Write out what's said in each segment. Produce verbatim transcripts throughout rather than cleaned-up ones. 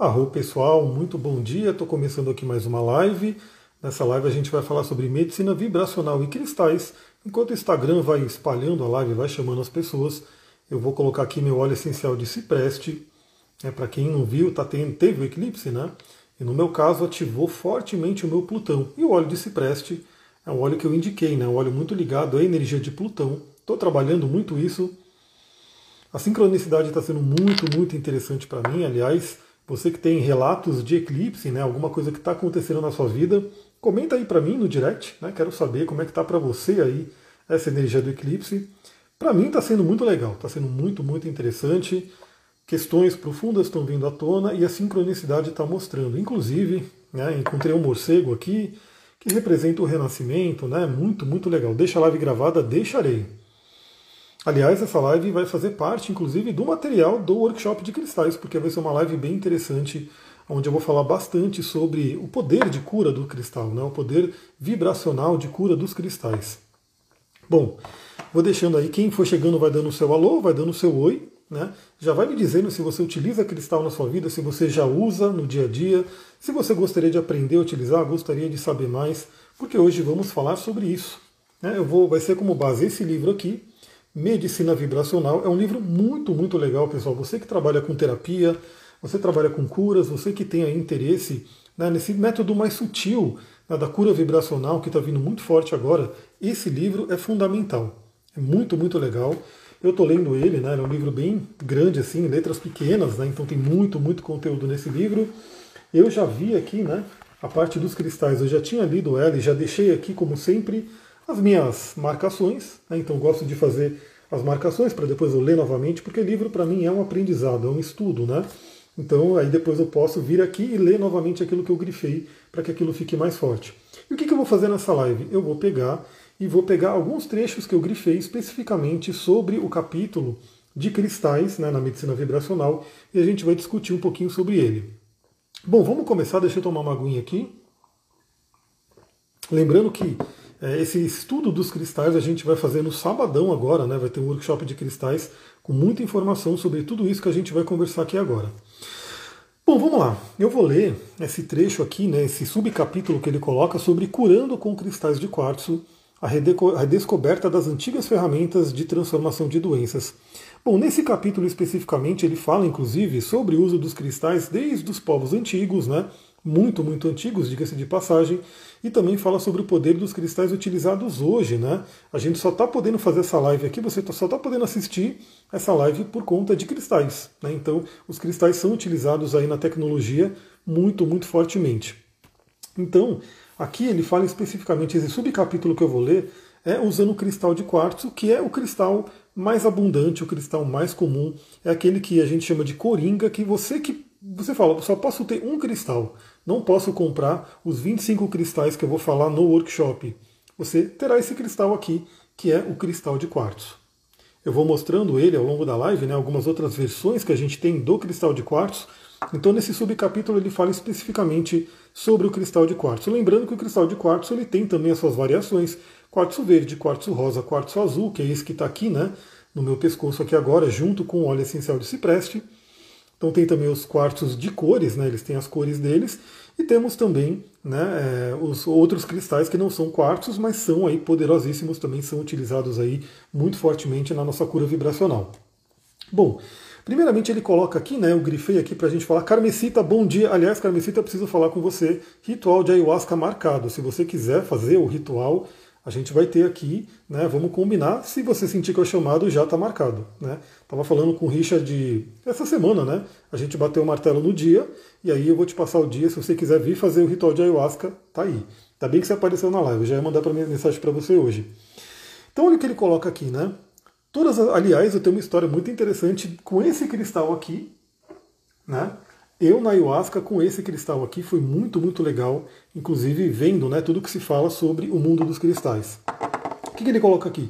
Arro pessoal, muito bom dia, estou começando aqui mais uma live. Nessa live a gente vai falar sobre medicina vibracional e cristais. Enquanto o Instagram vai espalhando a live, vai chamando as pessoas, eu vou colocar aqui meu óleo essencial de cipreste. É, para quem não viu, tá tendo, teve o eclipse, né? E no meu caso ativou fortemente o meu Plutão. E o óleo de cipreste é um óleo que eu indiquei, né? Um óleo muito ligado à energia de Plutão. Estou trabalhando muito isso. A sincronicidade está sendo muito, muito interessante para mim, aliás. Você que tem relatos de eclipse, né, alguma coisa que está acontecendo na sua vida, comenta aí para mim no direct, né, quero saber como é que está para você aí essa energia do eclipse. Para mim está sendo muito legal, está sendo muito, muito interessante. Questões profundas estão vindo à tona e a sincronicidade está mostrando. Inclusive, né, encontrei um morcego aqui que representa o renascimento, né, muito, muito legal. Deixa a live gravada, deixarei. Aliás, essa live vai fazer parte, inclusive, do material do workshop de cristais, porque vai ser uma live bem interessante, onde eu vou falar bastante sobre o poder de cura do cristal, né? O poder vibracional de cura dos cristais. Bom, vou deixando aí, quem for chegando vai dando o seu alô, vai dando o seu oi, né? Já vai me dizendo se você utiliza cristal na sua vida, se você já usa no dia a dia, se você gostaria de aprender a utilizar, gostaria de saber mais, porque hoje vamos falar sobre isso, né? Eu vou, vai ser como base esse livro aqui, Medicina Vibracional, é um livro muito, muito legal, pessoal. Você que trabalha com terapia, você trabalha com curas, você que tem aí interesse, né, nesse método mais sutil, né, da cura vibracional, que está vindo muito forte agora, esse livro é fundamental. É muito, muito legal. Eu estou lendo ele, né, ele é um livro bem grande, assim, letras pequenas, né, então tem muito, muito conteúdo nesse livro. Eu já vi aqui, né, a parte dos cristais, eu já tinha lido ela e já deixei aqui, como sempre, as minhas marcações, né? Então gosto de fazer as marcações para depois eu ler novamente, porque livro para mim é um aprendizado, é um estudo, né? Então aí depois eu posso vir aqui e ler novamente aquilo que eu grifei para que aquilo fique mais forte. E o que, que eu vou fazer nessa live? Eu vou pegar e vou pegar alguns trechos que eu grifei especificamente sobre o capítulo de cristais, né, na medicina vibracional, e a gente vai discutir um pouquinho sobre ele. Bom, vamos começar, deixa eu tomar uma aguinha aqui. Lembrando que esse estudo dos cristais a gente vai fazer no sabadão agora, né? Vai ter um workshop de cristais com muita informação sobre tudo isso que a gente vai conversar aqui agora. Bom, vamos lá. Eu vou ler esse trecho aqui, né? Esse subcapítulo que ele coloca sobre curando com cristais de quartzo, a redescoberta das antigas ferramentas de transformação de doenças. Bom, nesse capítulo especificamente ele fala, inclusive, sobre o uso dos cristais desde os povos antigos, né? Muito, muito antigos, diga-se de passagem, e também fala sobre o poder dos cristais utilizados hoje, né? A gente só está podendo fazer essa live aqui, você só está podendo assistir essa live por conta de cristais, né? Então, os cristais são utilizados aí na tecnologia muito, muito fortemente. Então, aqui ele fala especificamente, esse subcapítulo que eu vou ler é usando o cristal de quartzo, que é o cristal mais abundante, o cristal mais comum, é aquele que a gente chama de coringa, que você que Você fala, só posso ter um cristal, não posso comprar os vinte e cinco cristais que eu vou falar no workshop. Você terá esse cristal aqui, que é o cristal de quartzo. Eu vou mostrando ele ao longo da live, né, algumas outras versões que a gente tem do cristal de quartzo. Então nesse subcapítulo ele fala especificamente sobre o cristal de quartzo. Lembrando que o cristal de quartzo ele tem também as suas variações, quartzo verde, quartzo rosa, quartzo azul, que é esse que está aqui, né, no meu pescoço aqui agora, junto com o óleo essencial de cipreste. Então tem também os quartzos de cores, né? Eles têm as cores deles, e temos também, né, é, os outros cristais que não são quartzos, mas são aí poderosíssimos, também são utilizados aí muito fortemente na nossa cura vibracional. Bom, primeiramente ele coloca aqui, né, eu grifei aqui para a gente falar, Carmesita, bom dia, aliás, Carmesita, eu preciso falar com você, ritual de ayahuasca marcado, se você quiser fazer o ritual, a gente vai ter aqui, né, vamos combinar, se você sentir que é o chamado, já está marcado, né? Estava falando com o Richard de... essa semana, né? A gente bateu o martelo no dia, e aí eu vou te passar o dia, se você quiser vir fazer o ritual de ayahuasca, tá aí. Tá bem que você apareceu na live, eu já ia mandar pra minha mensagem para você hoje. Então olha o que ele coloca aqui, né? Todas as... Aliás, eu tenho uma história muito interessante com esse cristal aqui, né? Eu na ayahuasca com esse cristal aqui foi muito, muito legal, inclusive vendo, né, tudo que se fala sobre o mundo dos cristais. O que, que ele coloca aqui?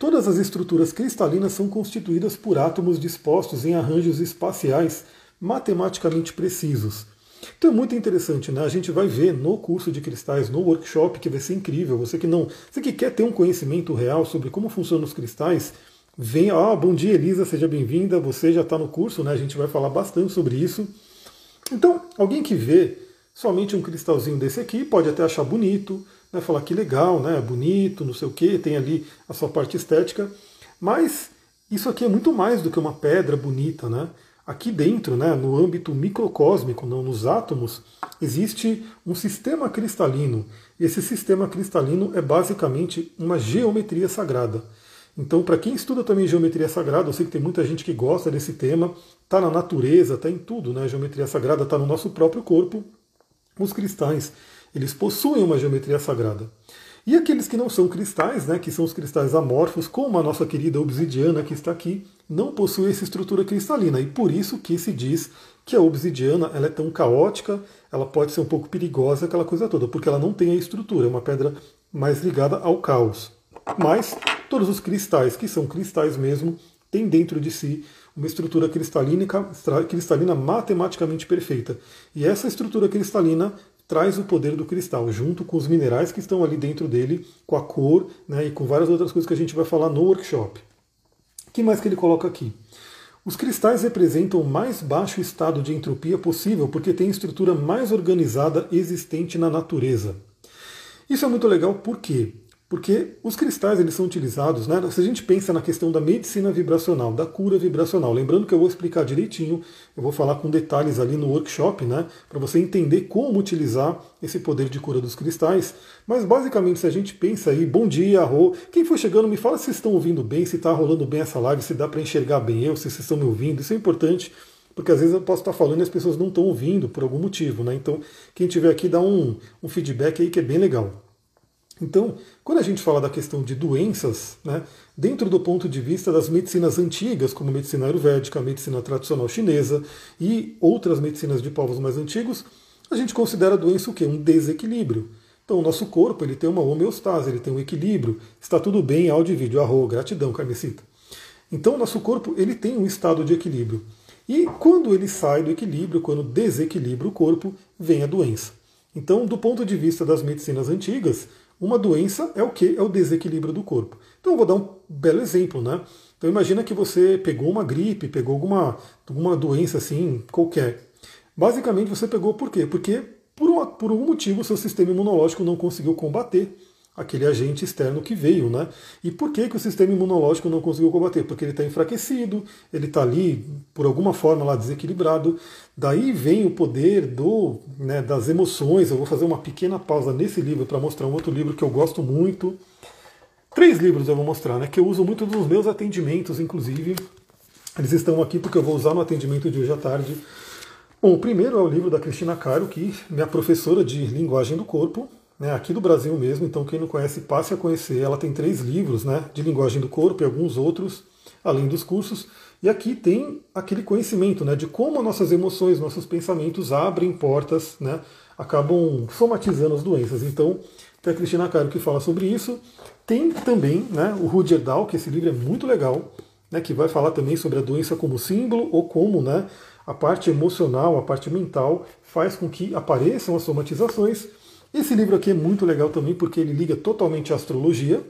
Todas as estruturas cristalinas são constituídas por átomos dispostos em arranjos espaciais matematicamente precisos. Então é muito interessante, né? A gente vai ver no curso de cristais, no workshop, que vai ser incrível. Você que não, você que quer ter um conhecimento real sobre como funcionam os cristais, vem. Ah, bom dia, Elisa, seja bem-vinda. Você já está no curso, né? A gente vai falar bastante sobre isso. Então, alguém que vê somente um cristalzinho desse aqui pode até achar bonito, né, falar que legal, né, bonito, não sei o que, tem ali a sua parte estética, mas isso aqui é muito mais do que uma pedra bonita, né? Aqui dentro, né, no âmbito microcósmico, não, nos átomos, existe um sistema cristalino. Esse sistema cristalino é basicamente uma geometria sagrada. Então, para quem estuda também geometria sagrada, eu sei que tem muita gente que gosta desse tema, está na natureza, está em tudo, né? A geometria sagrada está no nosso próprio corpo. Os cristais, eles possuem uma geometria sagrada. E aqueles que não são cristais, né, que são os cristais amorfos, como a nossa querida obsidiana que está aqui, não possuem essa estrutura cristalina. E por isso que se diz que a obsidiana ela é tão caótica, ela pode ser um pouco perigosa, aquela coisa toda, porque ela não tem a estrutura, é uma pedra mais ligada ao caos. Mas todos os cristais, que são cristais mesmo, têm dentro de si uma estrutura cristalina, cristalina matematicamente perfeita. E essa estrutura cristalina traz o poder do cristal, junto com os minerais que estão ali dentro dele, com a cor, né, e com várias outras coisas que a gente vai falar no workshop. O que mais que ele coloca aqui? Os cristais representam o mais baixo estado de entropia possível, porque tem a estrutura mais organizada existente na natureza. Isso é muito legal, por quê? Porque os cristais eles são utilizados, né, se a gente pensa na questão da medicina vibracional, da cura vibracional, lembrando que eu vou explicar direitinho, eu vou falar com detalhes ali no workshop, né, para você entender como utilizar esse poder de cura dos cristais, mas basicamente se a gente pensa aí, bom dia, Rô, quem for chegando me fala se estão ouvindo bem, se está rolando bem essa live, se dá para enxergar bem eu, se vocês estão me ouvindo, isso é importante, porque às vezes eu posso estar falando e as pessoas não estão ouvindo por algum motivo, né, então quem tiver aqui dá um, um feedback aí que é bem legal. Então, quando a gente fala da questão de doenças, né, dentro do ponto de vista das medicinas antigas, como medicina ayurvédica, medicina tradicional chinesa e outras medicinas de povos mais antigos, a gente considera a doença o quê? Um desequilíbrio. Então, o nosso corpo ele tem uma homeostase, ele tem um equilíbrio. Está tudo bem, áudio e vídeo, arro, gratidão, carmesita. Então, o nosso corpo ele tem um estado de equilíbrio. E quando ele sai do equilíbrio, quando desequilibra o corpo, vem a doença. Então, do ponto de vista das medicinas antigas, uma doença é o quê? É o desequilíbrio do corpo. Então eu vou dar um belo exemplo, né? Então imagina que você pegou uma gripe, pegou alguma, alguma doença assim, qualquer. Basicamente você pegou por quê? Porque por, uma, por algum motivo o seu sistema imunológico não conseguiu combater aquele agente externo que veio, né? E por que, que o sistema imunológico não conseguiu combater? Porque ele está enfraquecido, ele está ali, por alguma forma, lá desequilibrado. Daí vem o poder do, né, das emoções. Eu vou fazer uma pequena pausa nesse livro para mostrar um outro livro que eu gosto muito. Três livros eu vou mostrar, né? Que eu uso muito nos meus atendimentos, inclusive. Eles estão aqui porque eu vou usar no atendimento de hoje à tarde. Bom, o primeiro é o livro da Cristina Caro, que é minha professora de linguagem do corpo, né, aqui do Brasil mesmo, então quem não conhece, passe a conhecer. Ela tem três livros, né, de linguagem do corpo e alguns outros, além dos cursos. E aqui tem aquele conhecimento, né, de como nossas emoções, nossos pensamentos abrem portas, né, acabam somatizando as doenças. Então, tem a Cristina Caro que fala sobre isso. Tem também, né, o Rüdiger Dahlke, que esse livro é muito legal, né, que vai falar também sobre a doença como símbolo ou como, né, a parte emocional, a parte mental faz com que apareçam as somatizações. Esse livro aqui é muito legal também porque ele liga totalmente à astrologia,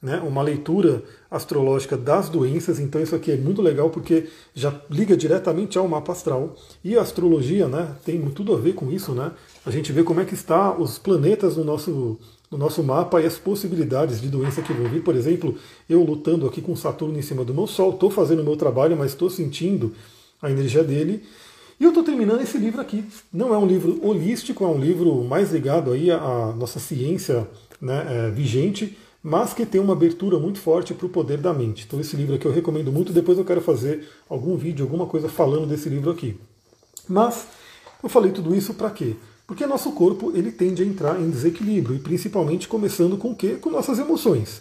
né? Uma leitura astrológica das doenças, então isso aqui é muito legal porque já liga diretamente ao mapa astral. E a astrologia, né, tem tudo a ver com isso, né? A gente vê como é que está os planetas no nosso, no nosso mapa e as possibilidades de doença que vão vir. Por exemplo, eu lutando aqui com Saturno em cima do meu Sol, estou fazendo o meu trabalho, mas estou sentindo a energia dele. E eu estou terminando esse livro aqui. Não é um livro holístico, é um livro mais ligado aí à nossa ciência, né, é, vigente, mas que tem uma abertura muito forte para o poder da mente. Então esse livro aqui eu recomendo muito. Depois eu quero fazer algum vídeo, alguma coisa falando desse livro aqui. Mas eu falei tudo isso para quê? Porque nosso corpo ele tende a entrar em desequilíbrio, e principalmente começando com o quê? Com nossas emoções.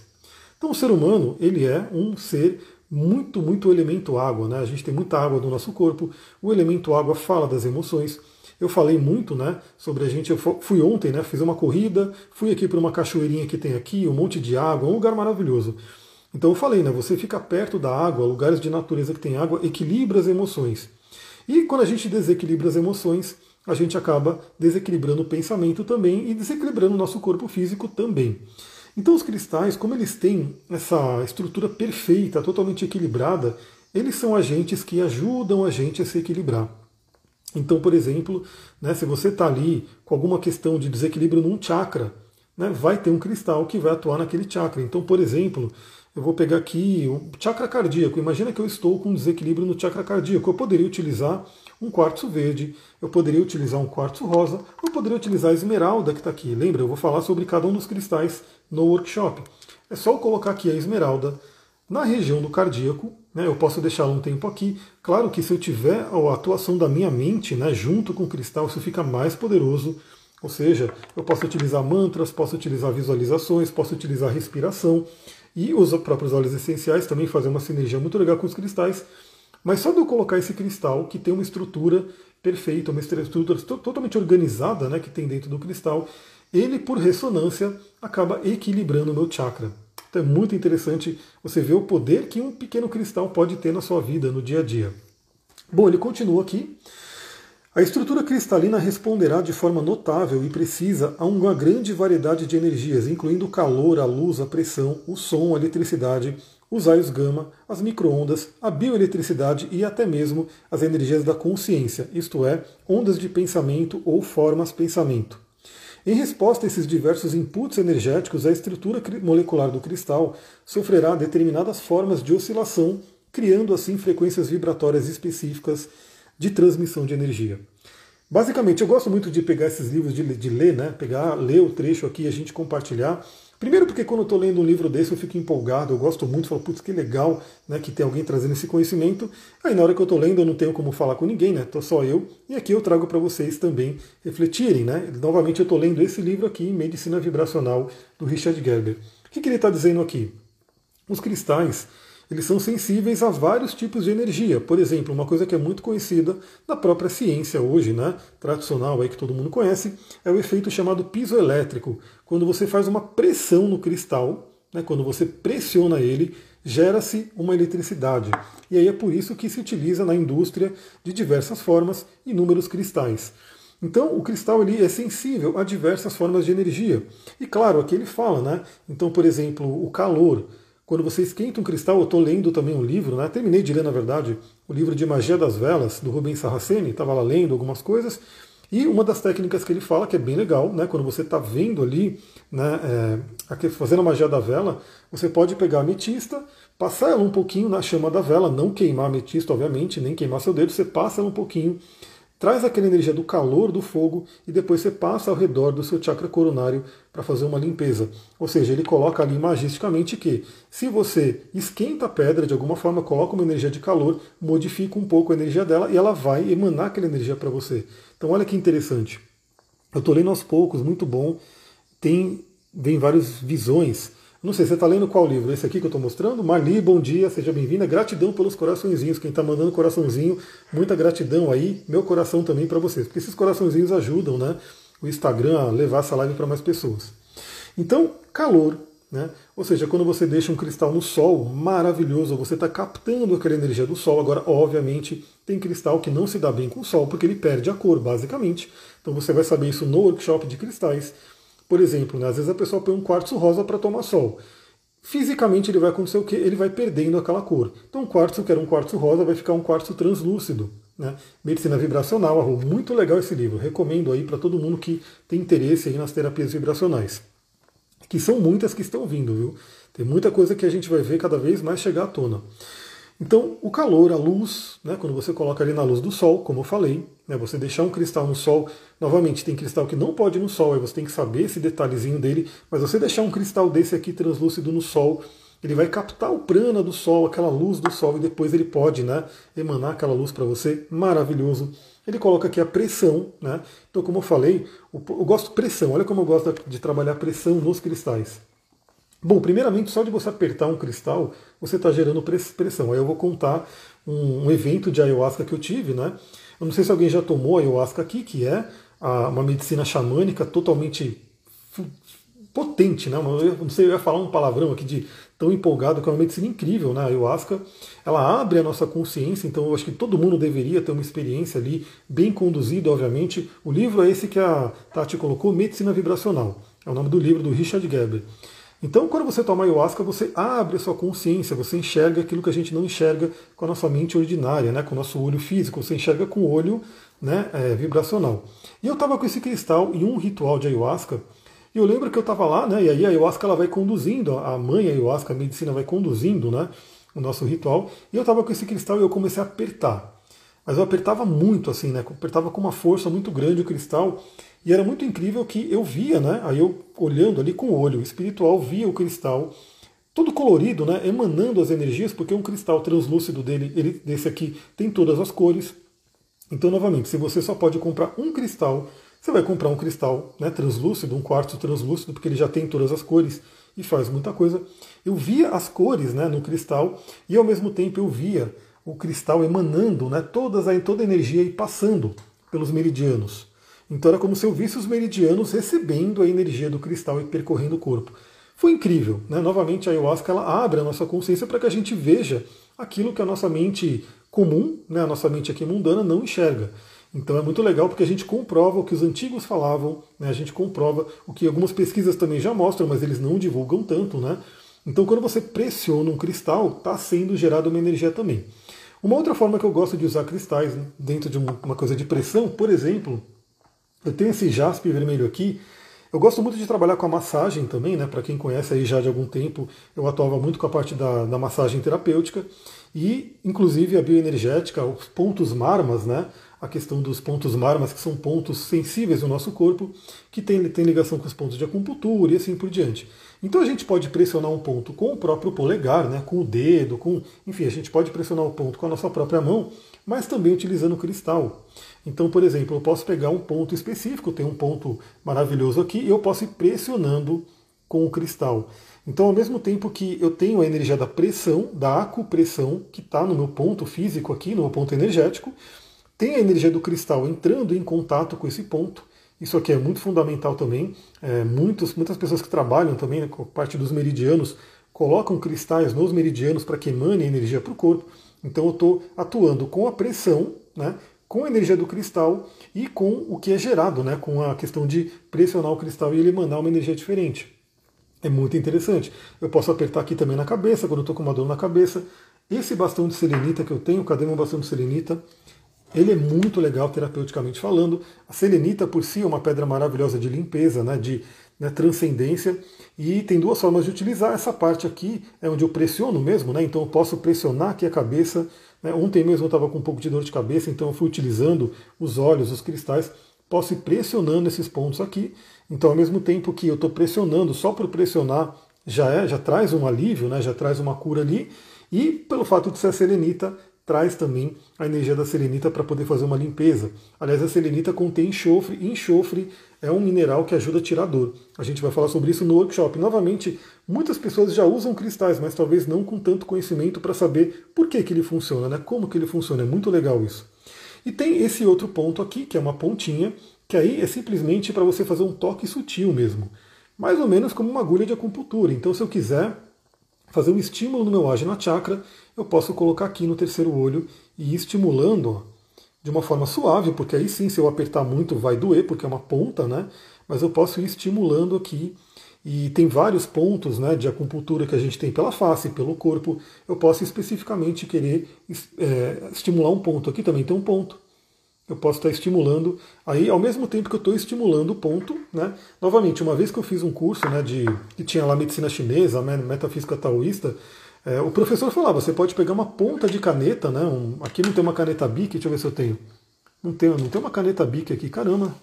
Então o ser humano ele é um ser muito, muito elemento água, né? A gente tem muita água no nosso corpo, o elemento água fala das emoções. Eu falei muito, né, sobre a gente, eu fui ontem, né, fiz uma corrida, fui aqui para uma cachoeirinha que tem aqui, um monte de água, um lugar maravilhoso. Então eu falei, né, você fica perto da água, lugares de natureza que tem água, equilibra as emoções. E quando a gente desequilibra as emoções, a gente acaba desequilibrando o pensamento também e desequilibrando o nosso corpo físico também. Então os cristais, como eles têm essa estrutura perfeita, totalmente equilibrada, eles são agentes que ajudam a gente a se equilibrar. Então, por exemplo, né, se você está ali com alguma questão de desequilíbrio num chakra, né, vai ter um cristal que vai atuar naquele chakra. Então, por exemplo, eu vou pegar aqui o chakra cardíaco. Imagina que eu estou com um desequilíbrio no chakra cardíaco. Eu poderia utilizar um quartzo verde, eu poderia utilizar um quartzo rosa, eu poderia utilizar a esmeralda que está aqui. Lembra? Eu vou falar sobre cada um dos cristais no workshop. É só eu colocar aqui a esmeralda na região do cardíaco, né, eu posso deixar um tempo aqui. Claro que se eu tiver a atuação da minha mente, né, junto com o cristal, isso fica mais poderoso. Ou seja, eu posso utilizar mantras, posso utilizar visualizações, posso utilizar respiração e os próprios óleos essenciais também fazem uma sinergia muito legal com os cristais. Mas só de eu colocar esse cristal, que tem uma estrutura perfeita, uma estrutura totalmente organizada, né, que tem dentro do cristal, ele, por ressonância, acaba equilibrando o meu chakra. Então é muito interessante você ver o poder que um pequeno cristal pode ter na sua vida, no dia a dia. Bom, ele continua aqui. A estrutura cristalina responderá de forma notável e precisa a uma grande variedade de energias, incluindo o calor, a luz, a pressão, o som, a eletricidade, os raios gama, as microondas, a bioeletricidade e até mesmo as energias da consciência, isto é, ondas de pensamento ou formas-pensamento. Em resposta a esses diversos inputs energéticos, a estrutura molecular do cristal sofrerá determinadas formas de oscilação, criando assim frequências vibratórias específicas de transmissão de energia. Basicamente, eu gosto muito de pegar esses livros de, de ler, né? Pegar, ler o trecho aqui e a gente compartilhar. Primeiro porque quando eu estou lendo um livro desse eu fico empolgado, eu gosto muito, falo, putz, que legal, né, que tem alguém trazendo esse conhecimento. Aí na hora que eu estou lendo eu não tenho como falar com ninguém, né? Estou só eu. E aqui eu trago para vocês também refletirem, né? Novamente eu estou lendo esse livro aqui, Medicina Vibracional, do Richard Gerber. O que, que ele está dizendo aqui? Os cristais... eles são sensíveis a vários tipos de energia. Por exemplo, uma coisa que é muito conhecida na própria ciência hoje, né, tradicional, aí que todo mundo conhece, é o efeito chamado pisoelétrico. Quando você faz uma pressão no cristal, né, quando você pressiona ele, gera-se uma eletricidade. E aí é por isso que se utiliza na indústria de diversas formas inúmeros cristais. Então, o cristal ele é sensível a diversas formas de energia. E claro, aqui ele fala, né? Então, por exemplo, o calor... quando você esquenta um cristal, eu estou lendo também um livro, né? Terminei de ler, na verdade, o livro de Magia das Velas, do Rubens Saraceni, estava lá lendo algumas coisas, e uma das técnicas que ele fala, que é bem legal, né? Quando você está vendo ali, né, é, fazendo a magia da vela, você pode pegar a ametista, passar ela um pouquinho na chama da vela, não queimar a ametista, obviamente, nem queimar seu dedo, você passa ela um pouquinho, traz aquela energia do calor, do fogo, e depois você passa ao redor do seu chakra coronário para fazer uma limpeza. Ou seja, ele coloca ali magisticamente que se você esquenta a pedra, de alguma forma coloca uma energia de calor, modifica um pouco a energia dela e ela vai emanar aquela energia para você. Então olha que interessante. Eu estou lendo aos poucos, muito bom. Tem, tem várias visões. Não sei, você está lendo qual livro? Esse aqui que eu estou mostrando? Marli, bom dia, seja bem-vinda. Gratidão pelos coraçõezinhos. Quem está mandando coraçãozinho, muita gratidão aí. Meu coração também para vocês. Porque esses coraçõezinhos ajudam, né, o Instagram a levar essa live para mais pessoas. Então, calor, né? Ou seja, quando você deixa um cristal no sol, maravilhoso, você está captando aquela energia do sol. Agora, obviamente, tem cristal que não se dá bem com o sol, porque ele perde a cor, basicamente. Então você vai saber isso no workshop de cristais. Por exemplo, né, às vezes a pessoa põe um quartzo rosa para tomar sol. Fisicamente ele vai acontecer o quê? Ele vai perdendo aquela cor. Então o quartzo que era um quartzo rosa vai ficar um quartzo translúcido. Né? Medicina Vibracional, muito legal esse livro. Recomendo aí para todo mundo que tem interesse aí nas terapias vibracionais. Que são muitas que estão vindo, viu? Tem muita coisa que a gente vai ver cada vez mais chegar à tona. Então, o calor, a luz, né, quando você coloca ali na luz do sol, como eu falei, né, você deixar um cristal no sol, novamente tem cristal que não pode ir no sol, aí você tem que saber esse detalhezinho dele, mas você deixar um cristal desse aqui translúcido no sol, ele vai captar o prana do sol, aquela luz do sol, e depois ele pode, né, emanar aquela luz para você, maravilhoso. Ele coloca aqui a pressão, né? Então, como eu falei, eu gosto de pressão, olha como eu gosto de trabalhar pressão nos cristais. Bom, primeiramente, só de você apertar um cristal, você está gerando pressão. Aí eu vou contar um, um evento de ayahuasca que eu tive, né? Eu não sei se alguém já tomou ayahuasca aqui, que é a, uma medicina xamânica totalmente potente, né? Eu não sei, eu ia falar um palavrão aqui de tão empolgado, que é uma medicina incrível, né? A ayahuasca, ela abre a nossa consciência, então eu acho que todo mundo deveria ter uma experiência ali, bem conduzida, obviamente. O livro é esse que a Tati colocou, Medicina Vibracional. É o nome do livro do Richard Gerber. Então, quando você toma ayahuasca, você abre a sua consciência, você enxerga aquilo que a gente não enxerga com a nossa mente ordinária, né? Com o nosso olho físico, você enxerga com o olho né, é, vibracional. E eu estava com esse cristal em um ritual de ayahuasca, e eu lembro que eu estava lá, né, e aí a ayahuasca ela vai conduzindo, a mãe ayahuasca, a medicina vai conduzindo, né, o nosso ritual, e eu estava com esse cristal e eu comecei a apertar. Mas eu apertava muito, assim, né, apertava com uma força muito grande o cristal, e era muito incrível que eu via, né, aí eu olhando ali com o olho espiritual, via o cristal todo colorido, né, emanando as energias, porque um cristal translúcido dele, ele, desse aqui, tem todas as cores. Então, novamente, se você só pode comprar um cristal, você vai comprar um cristal, né, translúcido, um quartzo translúcido, porque ele já tem todas as cores e faz muita coisa. Eu via as cores, né, no cristal e, ao mesmo tempo, eu via o cristal emanando, né, todas a, toda a energia e passando pelos meridianos. Então, era como se eu visse os meridianos recebendo a energia do cristal e percorrendo o corpo. Foi incrível, né? Novamente, a ayahuasca ela abre a nossa consciência para que a gente veja aquilo que a nossa mente comum, né, a nossa mente aqui mundana, não enxerga. Então é muito legal porque a gente comprova o que os antigos falavam, né, a gente comprova o que algumas pesquisas também já mostram, mas eles não divulgam tanto, né? Então quando você pressiona um cristal, está sendo gerada uma energia também. Uma outra forma que eu gosto de usar cristais, né, dentro de uma coisa de pressão, por exemplo, eu tenho esse jaspe vermelho aqui. Eu gosto muito de trabalhar com a massagem também, né? Para quem conhece aí já de algum tempo, eu atuava muito com a parte da, da massagem terapêutica e, inclusive, a bioenergética, os pontos marmas, né? A questão dos pontos marmas, que são pontos sensíveis no nosso corpo, que tem, tem ligação com os pontos de acupuntura e assim por diante. Então a gente pode pressionar um ponto com o próprio polegar, né? Com o dedo, com, enfim, a gente pode pressionar o ponto com a nossa própria mão, mas também utilizando o cristal. Então, por exemplo, eu posso pegar um ponto específico, tem um ponto maravilhoso aqui, e eu posso ir pressionando com o cristal. Então, ao mesmo tempo que eu tenho a energia da pressão, da acupressão, que está no meu ponto físico aqui, no meu ponto energético, tem a energia do cristal entrando em contato com esse ponto. Isso aqui é muito fundamental também. É, muitos, muitas pessoas que trabalham também, né, com a parte dos meridianos, colocam cristais nos meridianos para que emane energia para o corpo. Então eu estou atuando com a pressão, né, com a energia do cristal e com o que é gerado, né, com a questão de pressionar o cristal e ele emanar uma energia diferente. É muito interessante. Eu posso apertar aqui também na cabeça, quando eu estou com uma dor na cabeça. Esse bastão de selenita que eu tenho, cadê meu bastão de selenita? Ele é muito legal terapeuticamente falando. A selenita por si é uma pedra maravilhosa de limpeza, né, de né, transcendência, e tem duas formas de utilizar. Essa parte aqui é onde eu pressiono mesmo, né, então eu posso pressionar aqui a cabeça, né. Ontem mesmo eu estava com um pouco de dor de cabeça, então eu fui utilizando os olhos, os cristais, posso ir pressionando esses pontos aqui. Então, ao mesmo tempo que eu estou pressionando, só por pressionar já, é, já traz um alívio, né, já traz uma cura ali, e pelo fato de ser a selenita, traz também a energia da selenita para poder fazer uma limpeza. Aliás, a selenita contém enxofre, e enxofre é um mineral que ajuda a tirar dor. A gente vai falar sobre isso no workshop. Novamente, muitas pessoas já usam cristais, mas talvez não com tanto conhecimento para saber por que que ele funciona, né? Como que ele funciona. É muito legal isso. E tem esse outro ponto aqui, que é uma pontinha, que aí é simplesmente para você fazer um toque sutil mesmo. Mais ou menos como uma agulha de acupuntura. Então, se eu quiser fazer um estímulo no meu ajna chakra, eu posso colocar aqui no terceiro olho e ir estimulando, ó, de uma forma suave, porque aí sim, se eu apertar muito vai doer, porque é uma ponta, né? Mas eu posso ir estimulando aqui, e tem vários pontos, né, de acupuntura que a gente tem pela face, pelo corpo. Eu posso especificamente querer é, estimular um ponto. Aqui também tem um ponto. Eu posso estar estimulando, aí ao mesmo tempo que eu estou estimulando o ponto, né? Novamente, uma vez que eu fiz um curso, né, de, que tinha lá medicina chinesa, metafísica taoísta, é, o professor falava, você pode pegar uma ponta de caneta, né? Um, aqui não tem uma caneta Bic, deixa eu ver se eu tenho. Não tem, não tem uma caneta Bic aqui, caramba.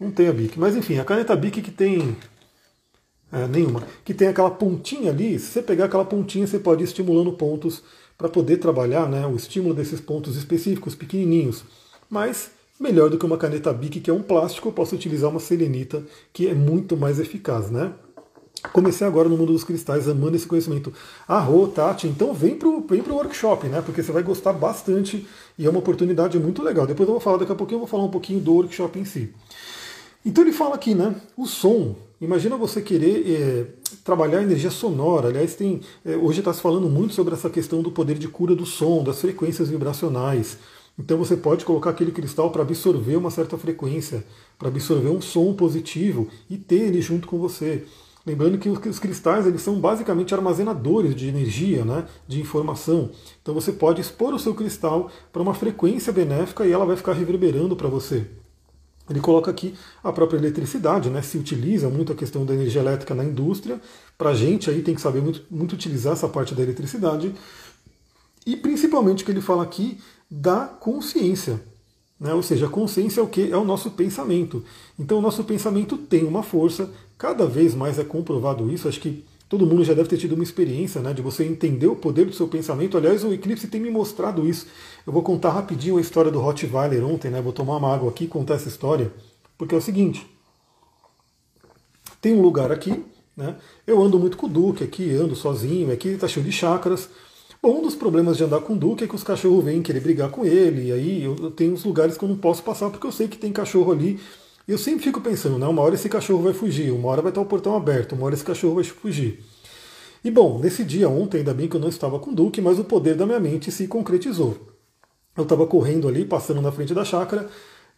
Não tem a Bic, mas enfim, a caneta Bic que tem... É, nenhuma. Que tem aquela pontinha ali, se você pegar aquela pontinha, você pode ir estimulando pontos para poder trabalhar, né, o estímulo desses pontos específicos, pequenininhos. Mas melhor do que uma caneta Bic, que é um plástico, eu posso utilizar uma selenita, que é muito mais eficaz, né? Comecei agora no mundo dos cristais, amando esse conhecimento. Ah, Rô, Tati, então vem para o vem pro workshop, né? Porque você vai gostar bastante e é uma oportunidade muito legal. Depois eu vou falar, daqui a pouquinho eu vou falar um pouquinho do workshop em si. Então ele fala aqui, né? O som. Imagina você querer é, trabalhar a energia sonora. Aliás, tem, é, hoje está se falando muito sobre essa questão do poder de cura do som, das frequências vibracionais. Então você pode colocar aquele cristal para absorver uma certa frequência, para absorver um som positivo e ter ele junto com você. Lembrando que os cristais eles são basicamente armazenadores de energia, né, de informação. Então você pode expor o seu cristal para uma frequência benéfica e ela vai ficar reverberando para você. Ele coloca aqui a própria eletricidade, né, se utiliza muito a questão da energia elétrica na indústria. Para a gente aí tem que saber muito, muito utilizar essa parte da eletricidade. E principalmente o que ele fala aqui da consciência. Né? Ou seja, a consciência é o que? É o nosso pensamento. Então o nosso pensamento tem uma força, cada vez mais é comprovado isso, acho que todo mundo já deve ter tido uma experiência, né, de você entender o poder do seu pensamento. Aliás, o eclipse tem me mostrado isso. Eu vou contar rapidinho a história do Rottweiler ontem, né? Vou tomar uma água aqui e contar essa história, porque é o seguinte, tem um lugar aqui, né? Eu ando muito com o Duque aqui, ando sozinho, aqui tá cheio de chakras. Bom, um dos problemas de andar com o Duque é que os cachorros vêm querer brigar com ele, e aí eu tenho uns lugares que eu não posso passar porque eu sei que tem cachorro ali. E eu sempre fico pensando, né, uma hora esse cachorro vai fugir, uma hora vai estar o portão aberto, uma hora esse cachorro vai fugir. E bom, nesse dia ontem, ainda bem que eu não estava com o Duque, mas o poder da minha mente se concretizou. Eu estava correndo ali, passando na frente da chácara,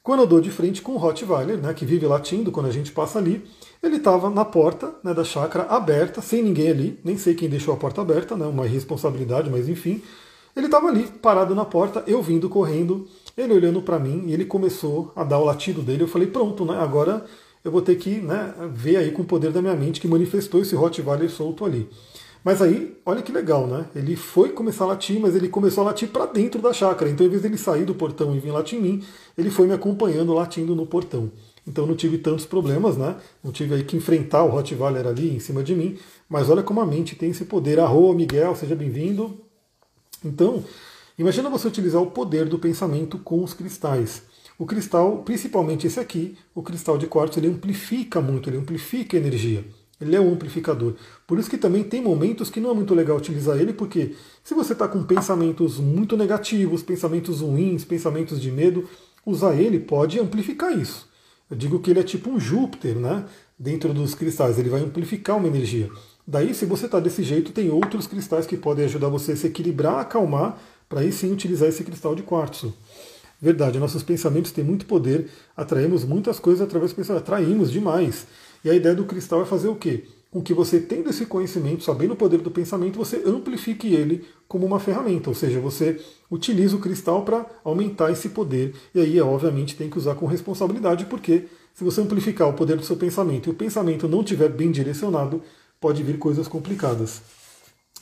quando eu dou de frente com o Rottweiler, né, que vive latindo quando a gente passa ali. Ele estava na porta, né, da chácara aberta, sem ninguém ali, nem sei quem deixou a porta aberta, né, uma irresponsabilidade, mas enfim. Ele estava ali, parado na porta, eu vindo correndo, ele olhando para mim, e ele começou a dar o latido dele. Eu falei, pronto, né, agora eu vou ter que, né, ver aí com o poder da minha mente que manifestou esse Rottweiler solto ali. Mas aí, olha que legal, né? Ele foi começar a latir, mas ele começou a latir para dentro da chácara. Então, em vez dele sair do portão e vir latir em mim, ele foi me acompanhando, latindo no portão. Então, não tive tantos problemas, né? Não tive aí que enfrentar o Rottweiler ali em cima de mim. Mas olha como a mente tem esse poder. Arroa, Miguel, seja bem-vindo. Então, imagina você utilizar o poder do pensamento com os cristais. O cristal, principalmente esse aqui, o cristal de quartzo, ele amplifica muito, ele amplifica a energia. Ele é um amplificador. Por isso que também tem momentos que não é muito legal utilizar ele, porque se você está com pensamentos muito negativos, pensamentos ruins, pensamentos de medo, usar ele pode amplificar isso. Eu digo que ele é tipo um Júpiter, né? Dentro dos cristais, ele vai amplificar uma energia. Daí, se você está desse jeito, tem outros cristais que podem ajudar você a se equilibrar, acalmar, para aí sim utilizar esse cristal de quartzo. Verdade, nossos pensamentos têm muito poder, atraímos muitas coisas através do pensamento, atraímos demais. E a ideia do cristal é fazer o quê? Com que você, tendo esse conhecimento, sabendo o poder do pensamento, você amplifique ele como uma ferramenta. Ou seja, você utiliza o cristal para aumentar esse poder. E aí, obviamente, tem que usar com responsabilidade, porque se você amplificar o poder do seu pensamento e o pensamento não estiver bem direcionado, pode vir coisas complicadas.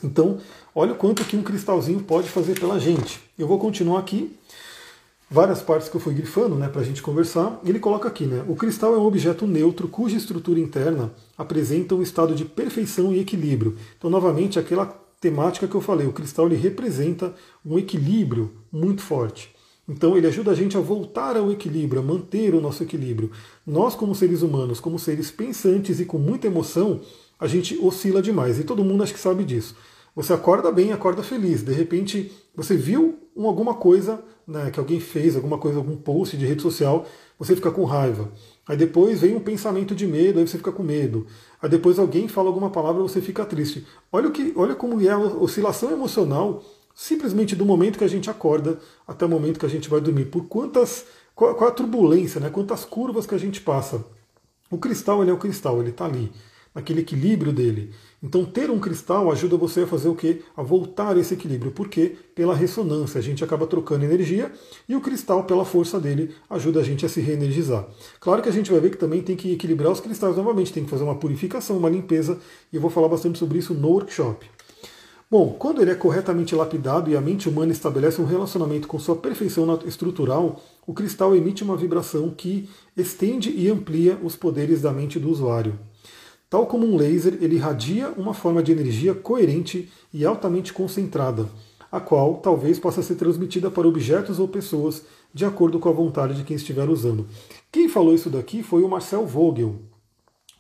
Então, olha o quanto que um cristalzinho pode fazer pela gente. Eu vou continuar aqui. Várias partes que eu fui grifando, né, para a gente conversar. Ele coloca aqui, né, o cristal é um objeto neutro cuja estrutura interna apresenta um estado de perfeição e equilíbrio. Então, novamente, aquela temática que eu falei, o cristal ele representa um equilíbrio muito forte. Então, ele ajuda a gente a voltar ao equilíbrio, a manter o nosso equilíbrio. Nós, como seres humanos, como seres pensantes e com muita emoção, a gente oscila demais. E todo mundo acho que sabe disso. Você acorda bem, acorda feliz. De repente, você viu alguma coisa, né, que alguém fez, alguma coisa, algum post de rede social, você fica com raiva. Aí depois vem um pensamento de medo, aí você fica com medo. Aí depois alguém fala alguma palavra, você fica triste. Olha, o que, olha como é a oscilação emocional, simplesmente do momento que a gente acorda até o momento que a gente vai dormir. Por quantas, qual, qual a turbulência, né, quantas curvas que a gente passa. O cristal, ele é o cristal, ele está ali, naquele equilíbrio dele. Então ter um cristal ajuda você a fazer o quê? A voltar esse equilíbrio. Por quê? Pela ressonância. A gente acaba trocando energia e o cristal, pela força dele, ajuda a gente a se reenergizar. Claro que a gente vai ver que também tem que equilibrar os cristais novamente, tem que fazer uma purificação, uma limpeza, e eu vou falar bastante sobre isso no workshop. Bom, quando ele é corretamente lapidado e a mente humana estabelece um relacionamento com sua perfeição estrutural, o cristal emite uma vibração que estende e amplia os poderes da mente do usuário. Tal como um laser, ele irradia uma forma de energia coerente e altamente concentrada, a qual talvez possa ser transmitida para objetos ou pessoas de acordo com a vontade de quem estiver usando. Quem falou isso daqui foi o Marcel Vogel.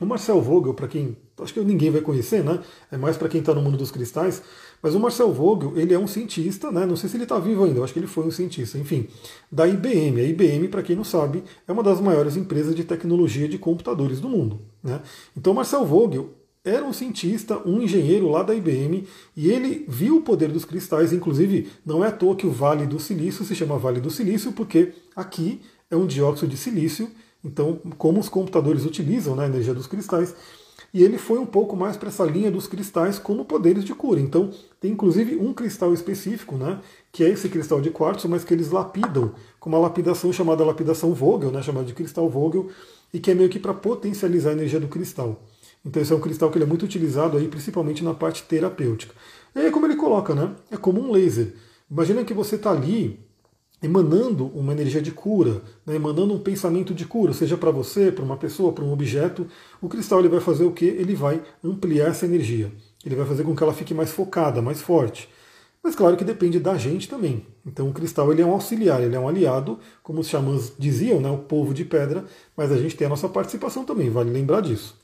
O Marcel Vogel, para quem... acho que ninguém vai conhecer, né? É mais para quem está no mundo dos cristais. Mas o Marcel Vogel, ele é um cientista, né? Não sei se ele está vivo ainda, eu acho que ele foi um cientista, enfim. Da I B M. A I B M, para quem não sabe, é uma das maiores empresas de tecnologia de computadores do mundo. Né? Então Marcel Vogel era um cientista, um engenheiro lá da I B M, e ele viu o poder dos cristais. Inclusive, não é à toa que o Vale do Silício se chama Vale do Silício, porque aqui é um dióxido de silício, então como os computadores utilizam, né, a energia dos cristais. E ele foi um pouco mais para essa linha dos cristais como poderes de cura. Então, tem inclusive um cristal específico, né, que é esse cristal de quartzo, mas que eles lapidam com uma lapidação chamada lapidação Vogel, né, chamada de cristal Vogel, e que é meio que para potencializar a energia do cristal. Então esse é um cristal que ele é muito utilizado aí, principalmente na parte terapêutica. E aí como ele coloca, né? É como um laser. Imagina que você está ali emanando uma energia de cura, né? Emanando um pensamento de cura, seja para você, para uma pessoa, para um objeto. O cristal ele vai fazer o quê? Ele vai ampliar essa energia. Ele vai fazer com que ela fique mais focada, mais forte. Mas claro que depende da gente também. Então o cristal ele é um auxiliar, ele é um aliado, como os xamãs diziam, né? O povo de pedra, mas a gente tem a nossa participação também, vale lembrar disso.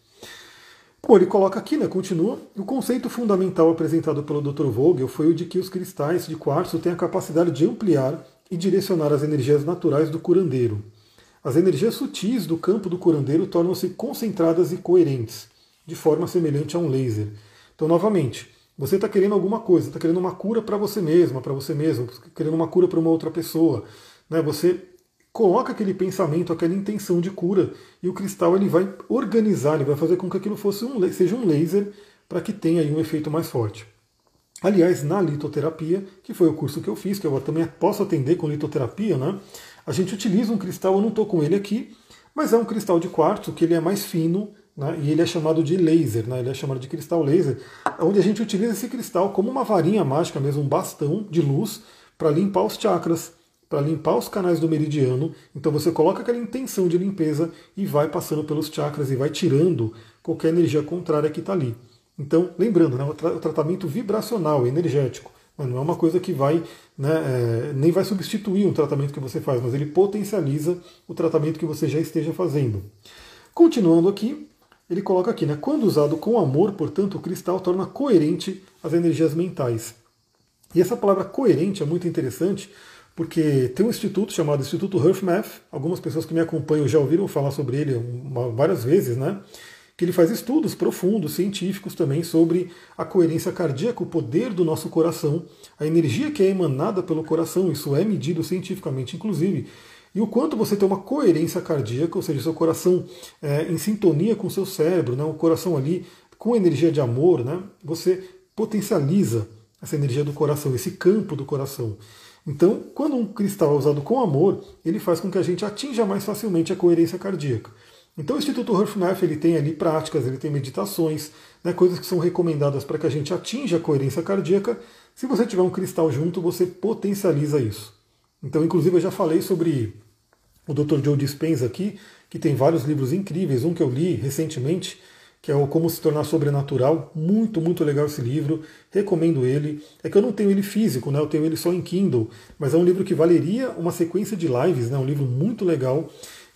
Bom, ele coloca aqui, né, continua, o conceito fundamental apresentado pelo doutor Vogel foi o de que os cristais de quartzo têm a capacidade de ampliar e direcionar as energias naturais do curandeiro. As energias sutis do campo do curandeiro tornam-se concentradas e coerentes, de forma semelhante a um laser. Então, novamente, você está querendo alguma coisa, está querendo uma cura para você mesma, para você mesmo, querendo uma cura para uma outra pessoa, né, você coloca aquele pensamento, aquela intenção de cura, e o cristal ele vai organizar, ele vai fazer com que aquilo fosse um, seja um laser para que tenha aí um efeito mais forte. Aliás, na litoterapia, que foi o curso que eu fiz, que eu também posso atender com litoterapia, né? A gente utiliza um cristal, eu não estou com ele aqui, mas é um cristal de quartzo que ele é mais fino, né? E ele é chamado de laser, né? Ele é chamado de cristal laser, onde a gente utiliza esse cristal como uma varinha mágica mesmo, um bastão de luz para limpar os chakras, para limpar os canais do meridiano. Então você coloca aquela intenção de limpeza e vai passando pelos chakras e vai tirando qualquer energia contrária que está ali. Então, lembrando, né, o tratamento vibracional, energético, não é uma coisa que vai, né, é, nem vai substituir um tratamento que você faz, mas ele potencializa o tratamento que você já esteja fazendo. Continuando aqui, ele coloca aqui, né, quando usado com amor, portanto, o cristal torna coerente as energias mentais. E essa palavra coerente é muito interessante, porque tem um instituto chamado Instituto HeartMath, algumas pessoas que me acompanham já ouviram falar sobre ele uma, várias vezes, né? Que ele faz estudos profundos, científicos também, sobre a coerência cardíaca, o poder do nosso coração, a energia que é emanada pelo coração, isso é medido cientificamente, inclusive, e o quanto você tem uma coerência cardíaca, ou seja, seu coração é, em sintonia com o seu cérebro, né? O coração ali com energia de amor, né? Você potencializa essa energia do coração, esse campo do coração. Então, quando um cristal é usado com amor, ele faz com que a gente atinja mais facilmente a coerência cardíaca. Então, o Instituto HeartMath, ele tem ali práticas, ele tem meditações, né, coisas que são recomendadas para que a gente atinja a coerência cardíaca. Se você tiver um cristal junto, você potencializa isso. Então, inclusive, eu já falei sobre o doutor Joe Dispenza aqui, que tem vários livros incríveis, um que eu li recentemente, que é o Como Se Tornar Sobrenatural, muito, muito legal esse livro, recomendo ele. É que eu não tenho ele físico, né? Eu tenho ele só em Kindle, mas é um livro que valeria uma sequência de lives, né? Um livro muito legal.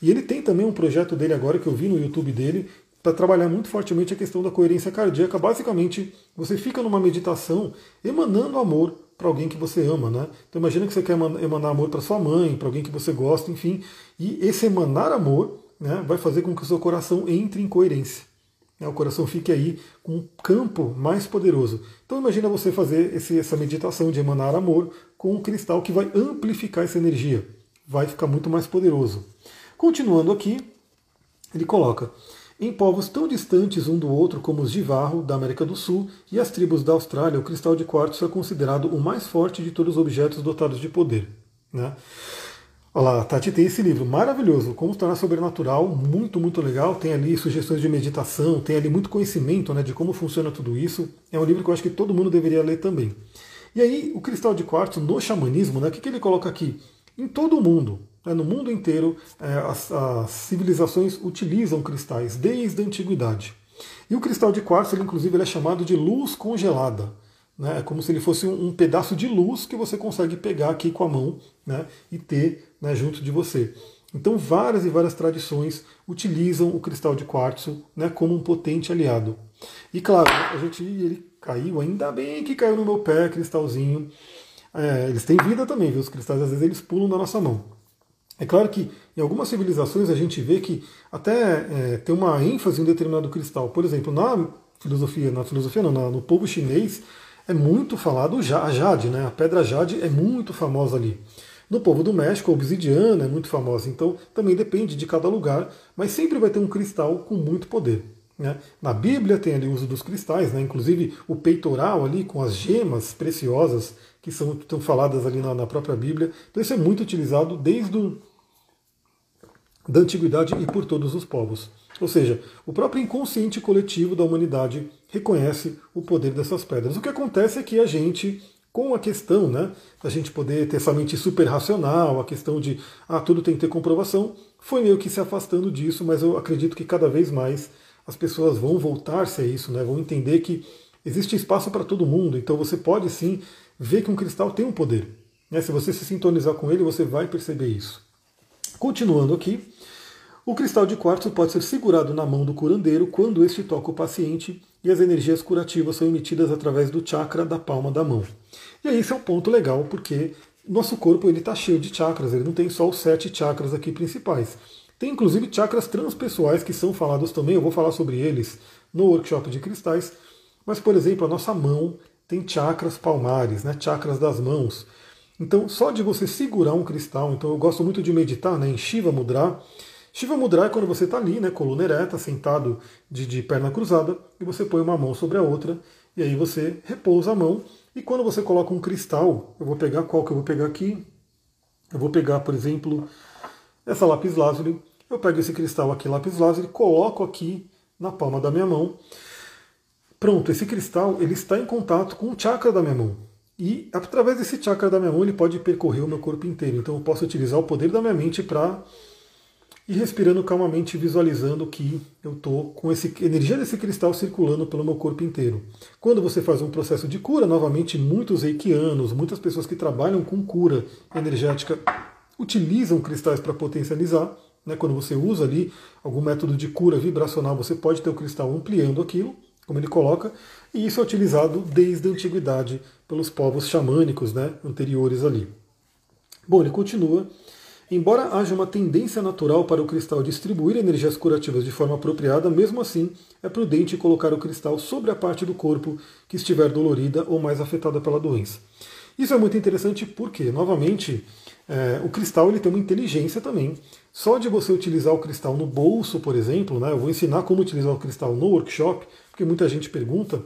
E ele tem também um projeto dele agora, que eu vi no YouTube dele, para trabalhar muito fortemente a questão da coerência cardíaca. Basicamente, você fica numa meditação emanando amor para alguém que você ama, né? Então imagina que você quer emanar amor para sua mãe, para alguém que você gosta, enfim. E esse emanar amor, né, vai fazer com que o seu coração entre em coerência. O coração fica aí com um campo mais poderoso. Então imagina você fazer esse, essa meditação de emanar amor com um cristal que vai amplificar essa energia. Vai ficar muito mais poderoso. Continuando aqui, ele coloca: em povos tão distantes um do outro como os de Varro, da América do Sul, e as tribos da Austrália, o cristal de quartzo é considerado o mais forte de todos os objetos dotados de poder. Né? Olha lá, a Tati tem esse livro maravilhoso, Como Se Tornar Sobrenatural, muito, muito legal. Tem ali sugestões de meditação, tem ali muito conhecimento, né, de como funciona tudo isso. É um livro que eu acho que todo mundo deveria ler também. E aí, o cristal de quartzo no xamanismo, né, o que, que ele coloca aqui? Em todo o mundo, né, no mundo inteiro, é, as, as civilizações utilizam cristais desde a antiguidade. E o cristal de quartzo, ele, inclusive, ele é chamado de luz congelada. Né, é como se ele fosse um, um pedaço de luz que você consegue pegar aqui com a mão, né, e ter, né, junto de você. Então várias e várias tradições utilizam o cristal de quartzo, né, como um potente aliado. E claro, a gente, ele caiu, ainda bem que caiu no meu pé, cristalzinho. É, eles têm vida também, viu? Os cristais às vezes eles pulam da nossa mão. É claro que em algumas civilizações a gente vê que até é, tem uma ênfase em um determinado cristal. Por exemplo, na filosofia, na filosofia não, no povo chinês é muito falado a jade, né? A pedra jade é muito famosa ali. No povo do México, a obsidiana é muito famosa, então também depende de cada lugar, mas sempre vai ter um cristal com muito poder. Né? Na Bíblia tem ali o uso dos cristais, né? Inclusive o peitoral ali com as gemas preciosas que são estão faladas ali na, na própria Bíblia. Então isso é muito utilizado desde o, da antiguidade e por todos os povos. Ou seja, o próprio inconsciente coletivo da humanidade reconhece o poder dessas pedras. O que acontece é que a gente, com a questão, né, da gente poder ter essa mente super racional, a questão de ah, tudo tem que ter comprovação, foi meio que se afastando disso, mas eu acredito que cada vez mais as pessoas vão voltar-se a isso, né, vão entender que existe espaço para todo mundo, então você pode sim ver que um cristal tem um poder. Né, se você se sintonizar com ele, você vai perceber isso. Continuando aqui, o cristal de quartzo pode ser segurado na mão do curandeiro quando este toca o paciente e as energias curativas são emitidas através do chakra da palma da mão. E aí esse é um ponto legal, porque nosso corpo está cheio de chakras, ele não tem só os sete chakras aqui principais. Tem inclusive chakras transpessoais que são falados também, eu vou falar sobre eles no workshop de cristais, mas por exemplo, a nossa mão tem chakras palmares, né? Chakras das mãos. Então só de você segurar um cristal, então eu gosto muito de meditar, né? Em Shiva Mudra. Shiva Mudra é quando você está ali, né, coluna ereta, sentado de, de perna cruzada, e você põe uma mão sobre a outra, e aí você repousa a mão, e quando você coloca um cristal, eu vou pegar qual que eu vou pegar aqui? Eu vou pegar, por exemplo, essa lápis lazuli, eu pego esse cristal aqui, lápis lazuli, coloco aqui na palma da minha mão, pronto, esse cristal ele está em contato com o chakra da minha mão, e através desse chakra da minha mão ele pode percorrer o meu corpo inteiro, então eu posso utilizar o poder da minha mente para... E respirando calmamente, visualizando que eu estou com essa energia desse cristal circulando pelo meu corpo inteiro. Quando você faz um processo de cura, novamente, muitos reikianos, muitas pessoas que trabalham com cura energética utilizam cristais para potencializar. Né? Quando você usa ali algum método de cura vibracional, você pode ter o cristal ampliando aquilo, como ele coloca, e isso é utilizado desde a antiguidade pelos povos xamânicos, né, anteriores ali. Bom, ele continua... Embora haja uma tendência natural para o cristal distribuir energias curativas de forma apropriada, mesmo assim é prudente colocar o cristal sobre a parte do corpo que estiver dolorida ou mais afetada pela doença. Isso é muito interessante porque, novamente, é, o cristal ele tem uma inteligência também. Só de você utilizar o cristal no bolso, por exemplo, né, eu vou ensinar como utilizar o cristal no workshop, porque muita gente pergunta,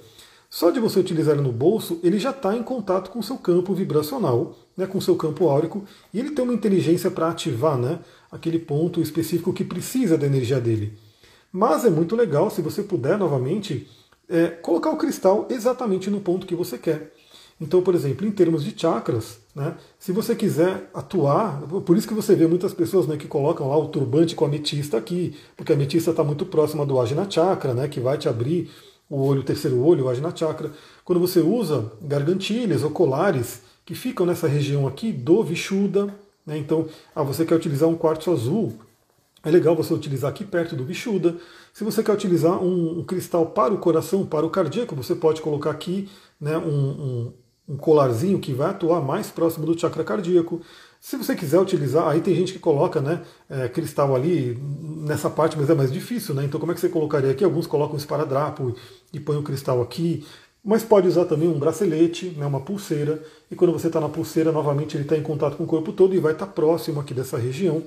só de você utilizar ele no bolso, ele já está em contato com o seu campo vibracional, né, com o seu campo áurico, e ele tem uma inteligência para ativar, né, aquele ponto específico que precisa da energia dele. Mas é muito legal, se você puder, novamente, é, colocar o cristal exatamente no ponto que você quer. Então, por exemplo, em termos de chakras, né, se você quiser atuar, por isso que você vê muitas pessoas, né, que colocam lá o turbante com a ametista aqui, porque a ametista está muito próxima do ajna chakra, né, que vai te abrir o olho, o terceiro olho, o ajna chakra. Quando você usa gargantilhas ou colares que ficam nessa região aqui do Vishuddha, né? Então, ah, você quer utilizar um quartzo azul, é legal você utilizar aqui perto do Vishuddha. Se você quer utilizar um, um cristal para o coração, para o cardíaco, você pode colocar aqui, né, um, um, um colarzinho que vai atuar mais próximo do chakra cardíaco. Se você quiser utilizar, aí tem gente que coloca, né, é, cristal ali nessa parte, mas é mais difícil, né? Então como é que você colocaria aqui? Alguns colocam esparadrapo e põem o cristal aqui, mas pode usar também um bracelete, né, uma pulseira, e quando você está na pulseira, novamente ele está em contato com o corpo todo e vai estar tá próximo aqui dessa região.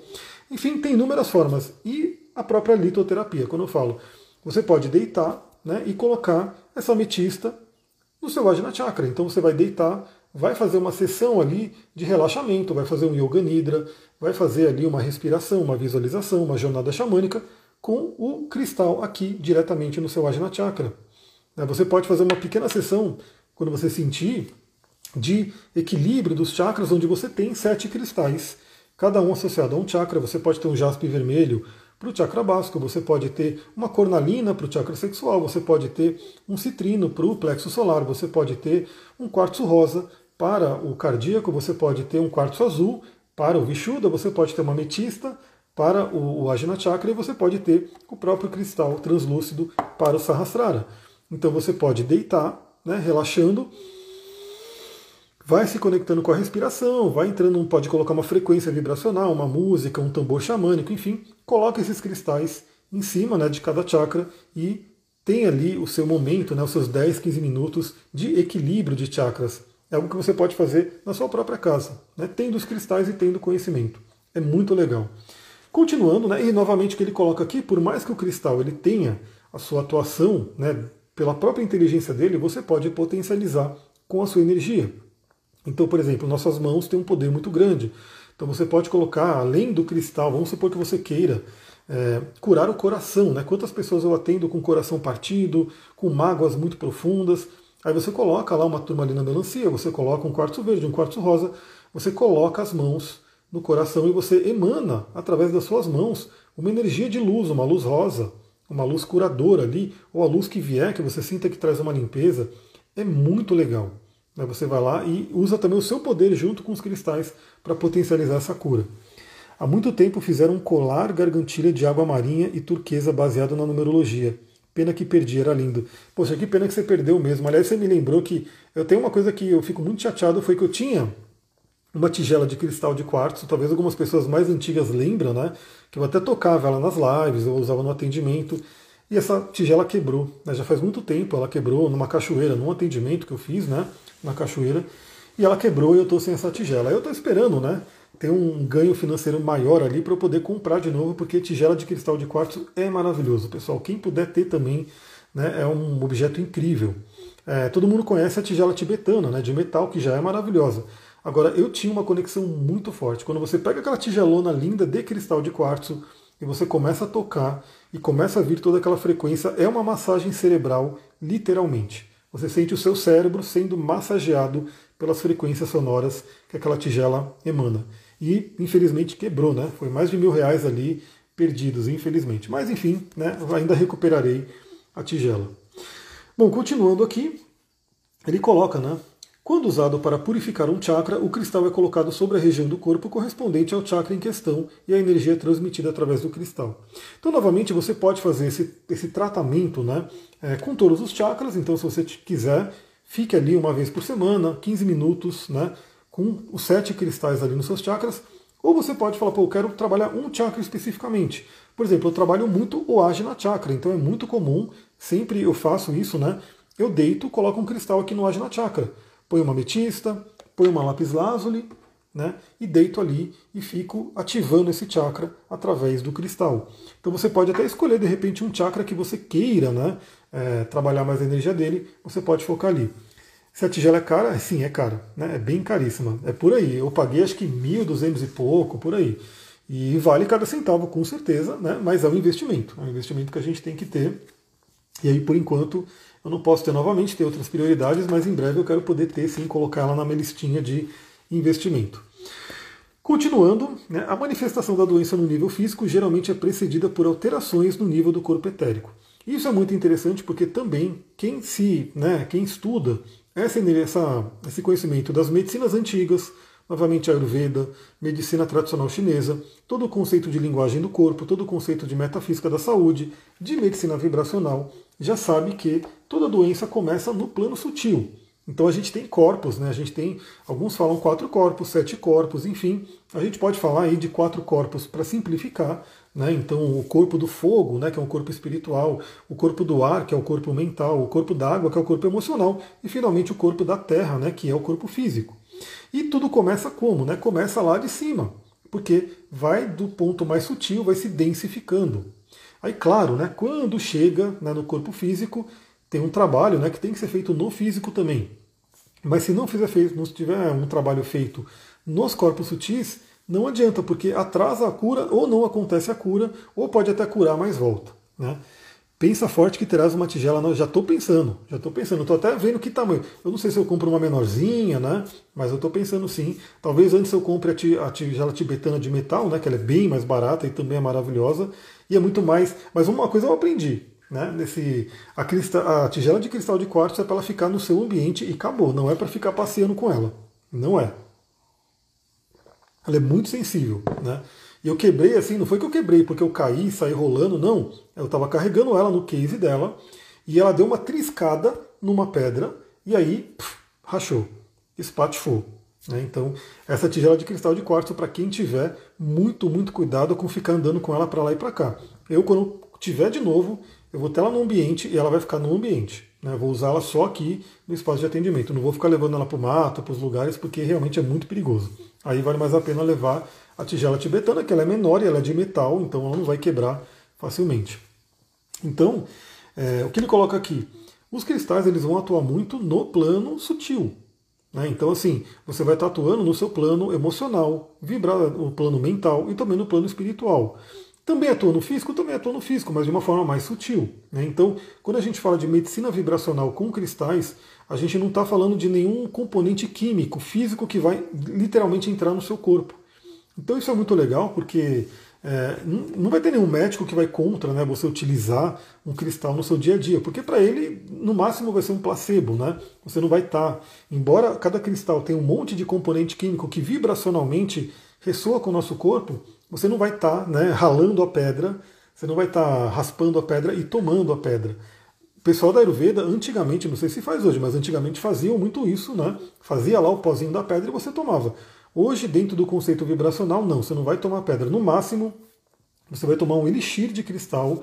Enfim, tem inúmeras formas. E a própria litoterapia, quando eu falo, você pode deitar, né, e colocar essa ametista no seu ajna chakra. Então você vai deitar, vai fazer uma sessão ali de relaxamento, vai fazer um yoga nidra, vai fazer ali uma respiração, uma visualização, uma jornada xamânica com o cristal aqui diretamente no seu ajna chakra. Você pode fazer uma pequena sessão, quando você sentir, de equilíbrio dos chakras, onde você tem sete cristais, cada um associado a um chakra. Você pode ter um jaspe vermelho para o chakra básico, você pode ter uma cornalina para o chakra sexual, você pode ter um citrino para o plexo solar, você pode ter um quartzo rosa para o cardíaco, você pode ter um quartzo azul para o Vishuddha, você pode ter uma ametista para o ajna chakra e você pode ter o próprio cristal translúcido para o sahasrara. Então você pode deitar, né, relaxando, vai se conectando com a respiração, vai entrando, pode colocar uma frequência vibracional, uma música, um tambor xamânico, enfim, coloca esses cristais em cima, né, de cada chakra e tem ali o seu momento, né, os seus dez, quinze minutos de equilíbrio de chakras. É algo que você pode fazer na sua própria casa, né, tendo os cristais e tendo conhecimento. É muito legal. Continuando, né, e novamente o que ele coloca aqui, por mais que o cristal ele tenha a sua atuação, né, pela própria inteligência dele, você pode potencializar com a sua energia. Então, por exemplo, nossas mãos têm um poder muito grande. Então você pode colocar, além do cristal, vamos supor que você queira é, curar o coração, né? Quantas pessoas eu atendo com o coração partido, com mágoas muito profundas. Aí você coloca lá uma turmalina melancia, você coloca um quartzo verde, um quartzo rosa, você coloca as mãos no coração e você emana, através das suas mãos, uma energia de luz, uma luz rosa, uma luz curadora ali, ou a luz que vier, que você sinta que traz uma limpeza. É muito legal. Você vai lá e usa também o seu poder junto com os cristais para potencializar essa cura. Há muito tempo fizeram um colar gargantilha de água marinha e turquesa baseado na numerologia. Pena que perdi, era lindo. Poxa, que pena que você perdeu mesmo. Aliás, você me lembrou que eu tenho uma coisa que eu fico muito chateado, foi que eu tinha uma tigela de cristal de quartzo, talvez algumas pessoas mais antigas lembram, né? Que eu até tocava ela nas lives, eu usava no atendimento. E essa tigela quebrou, né? Já faz muito tempo ela quebrou numa cachoeira, num atendimento que eu fiz, né? Na cachoeira, e ela quebrou e eu estou sem essa tigela. Eu estou esperando, né, ter um ganho financeiro maior ali para eu poder comprar de novo, porque tigela de cristal de quartzo é maravilhoso. Pessoal, quem puder ter também, né, é um objeto incrível. É, todo mundo conhece a tigela tibetana, né, de metal, que já é maravilhosa. Agora, eu tinha uma conexão muito forte. Quando você pega aquela tigelona linda de cristal de quartzo e você começa a tocar e começa a vir toda aquela frequência, é uma massagem cerebral, literalmente. Você sente o seu cérebro sendo massageado pelas frequências sonoras que aquela tigela emana. E, infelizmente, quebrou, né? Foi mais de mil reais ali perdidos, infelizmente. Mas, enfim, né? Ainda recuperarei a tigela. Bom, continuando aqui, ele coloca, né? Quando usado para purificar um chakra, o cristal é colocado sobre a região do corpo correspondente ao chakra em questão e a energia é transmitida através do cristal. Então, novamente, você pode fazer esse, esse tratamento, né, é, com todos os chakras. Então, se você quiser, fique ali uma vez por semana, quinze minutos, né, com os sete cristais ali nos seus chakras. Ou você pode falar, pô, eu quero trabalhar um chakra especificamente. Por exemplo, eu trabalho muito o Ajna Chakra, então é muito comum, sempre eu faço isso, né, eu deito, coloco um cristal aqui no Ajna Chakra. Põe uma ametista, põe uma lápis lazuli, né, e deito ali e fico ativando esse chakra através do cristal. Então você pode até escolher, de repente, um chakra que você queira, né, é, trabalhar mais a energia dele, você pode focar ali. Se a tigela é cara, sim, é cara, né, é bem caríssima, é por aí. Eu paguei acho que mil e duzentos e pouco, por aí. E vale cada centavo, com certeza, né, mas é um investimento, é um investimento que a gente tem que ter. E aí, por enquanto, eu não posso ter novamente, ter outras prioridades, mas em breve eu quero poder ter, sim, colocar ela na minha listinha de investimento. Continuando, né, a manifestação da doença no nível físico geralmente é precedida por alterações no nível do corpo etérico. Isso é muito interessante porque também quem se, né, quem estuda essa, essa, esse conhecimento das medicinas antigas, novamente Ayurveda, medicina tradicional chinesa, todo o conceito de linguagem do corpo, todo o conceito de metafísica da saúde, de medicina vibracional, já sabe que toda doença começa no plano sutil. Então a gente tem corpos, né? A gente tem, alguns falam quatro corpos, sete corpos, enfim, a gente pode falar aí de quatro corpos para simplificar, né? Então o corpo do fogo, né, que é um corpo espiritual, o corpo do ar, que é o corpo mental, o corpo da água, que é o corpo emocional, e finalmente o corpo da terra, né, que é o corpo físico. E tudo começa como? Né? Começa lá de cima, porque vai do ponto mais sutil, vai se densificando. Aí, claro, né, quando chega, né, no corpo físico, tem um trabalho, né, que tem que ser feito no físico também. Mas se não fizer feito, não tiver um trabalho feito nos corpos sutis, não adianta, porque atrasa a cura, ou não acontece a cura, ou pode até curar, mas volta. Né? Pensa forte que terás uma tigela. Não, já estou pensando, já estou pensando, estou até vendo que tamanho. Eu não sei se eu compro uma menorzinha, né? Mas eu estou pensando sim. Talvez antes eu compre a tigela tibetana de metal, né? Que ela é bem mais barata e também é maravilhosa. E é muito mais. Mas uma coisa eu aprendi, né? Nesse, a, cristal, a tigela de cristal de quartzo é para ela ficar no seu ambiente e acabou. Não é para ficar passeando com ela. Não é. Ela é muito sensível, né? E eu quebrei assim, não foi que eu quebrei porque eu caí e saí rolando, não. Eu estava carregando ela no case dela e ela deu uma triscada numa pedra e aí pff, rachou, espatifou. Né? Então, essa tigela de cristal de quartzo, para quem tiver, muito, muito cuidado com ficar andando com ela para lá e para cá. Eu, quando tiver de novo, eu vou ter ela no ambiente e ela vai ficar no ambiente. Né? Eu vou usar ela só aqui no espaço de atendimento. Eu não vou ficar levando ela para o mato, para os lugares, porque realmente é muito perigoso. Aí vale mais a pena levar A tigela tibetana, que ela é menor e ela é de metal, então ela não vai quebrar facilmente. Então, é, o que ele coloca aqui? Os cristais eles vão atuar muito no plano sutil. Né? Então, assim, você vai estar atuando no seu plano emocional, vibrar no plano mental e também no plano espiritual. Também atua no físico, também atua no físico, mas de uma forma mais sutil. Né? Então, quando a gente fala de medicina vibracional com cristais, a gente não está falando de nenhum componente químico, físico, que vai literalmente entrar no seu corpo. Então isso é muito legal, porque é, não vai ter nenhum médico que vai contra, né, você utilizar um cristal no seu dia a dia, porque para ele, no máximo, vai ser um placebo. Né? Você não vai estar... Tá, embora cada cristal tenha um monte de componente químico que vibracionalmente ressoa com o nosso corpo, você não vai estar, né, ralando a pedra, você não vai estar raspando a pedra e tomando a pedra. O pessoal da Ayurveda, antigamente, não sei se faz hoje, mas antigamente faziam muito isso, né? Fazia lá o pozinho da pedra e você tomava. Hoje, dentro do conceito vibracional, não, você não vai tomar pedra. No máximo, você vai tomar um elixir de cristal,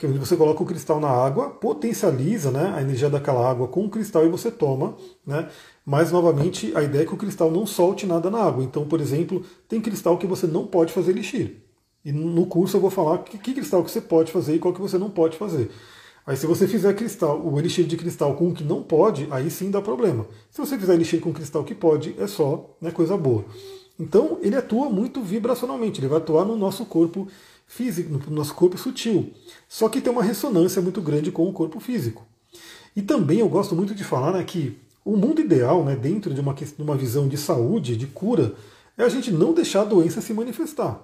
que você coloca o cristal na água, potencializa, né, a energia daquela água com o cristal e você toma, né? Mas, novamente, a ideia é que o cristal não solte nada na água. Então, por exemplo, tem cristal que você não pode fazer elixir. E no curso eu vou falar que, que cristal que você pode fazer e qual que você não pode fazer. Aí se você fizer cristal, o elixir de cristal com o que não pode, aí sim dá problema. Se você fizer elixir com cristal que pode, é só, né, coisa boa. Então ele atua muito vibracionalmente, ele vai atuar no nosso corpo físico, no nosso corpo sutil. Só que tem uma ressonância muito grande com o corpo físico. E também eu gosto muito de falar, né, que o mundo ideal, né, dentro de uma, de uma visão de saúde, de cura, é a gente não deixar a doença se manifestar.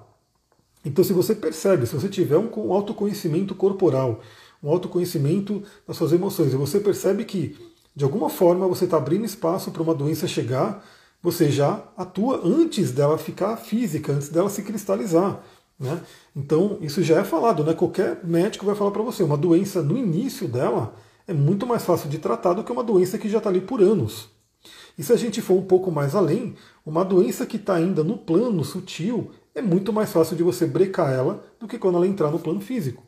Então se você percebe, se você tiver um autoconhecimento corporal, um autoconhecimento das suas emoções. E você percebe que, de alguma forma, você está abrindo espaço para uma doença chegar, você já atua antes dela ficar física, antes dela se cristalizar. Né? Então, isso já é falado, né? Qualquer médico vai falar para você, uma doença no início dela é muito mais fácil de tratar do que uma doença que já está ali por anos. E se a gente for um pouco mais além, uma doença que está ainda no plano sutil é muito mais fácil de você brecar ela do que quando ela entrar no plano físico.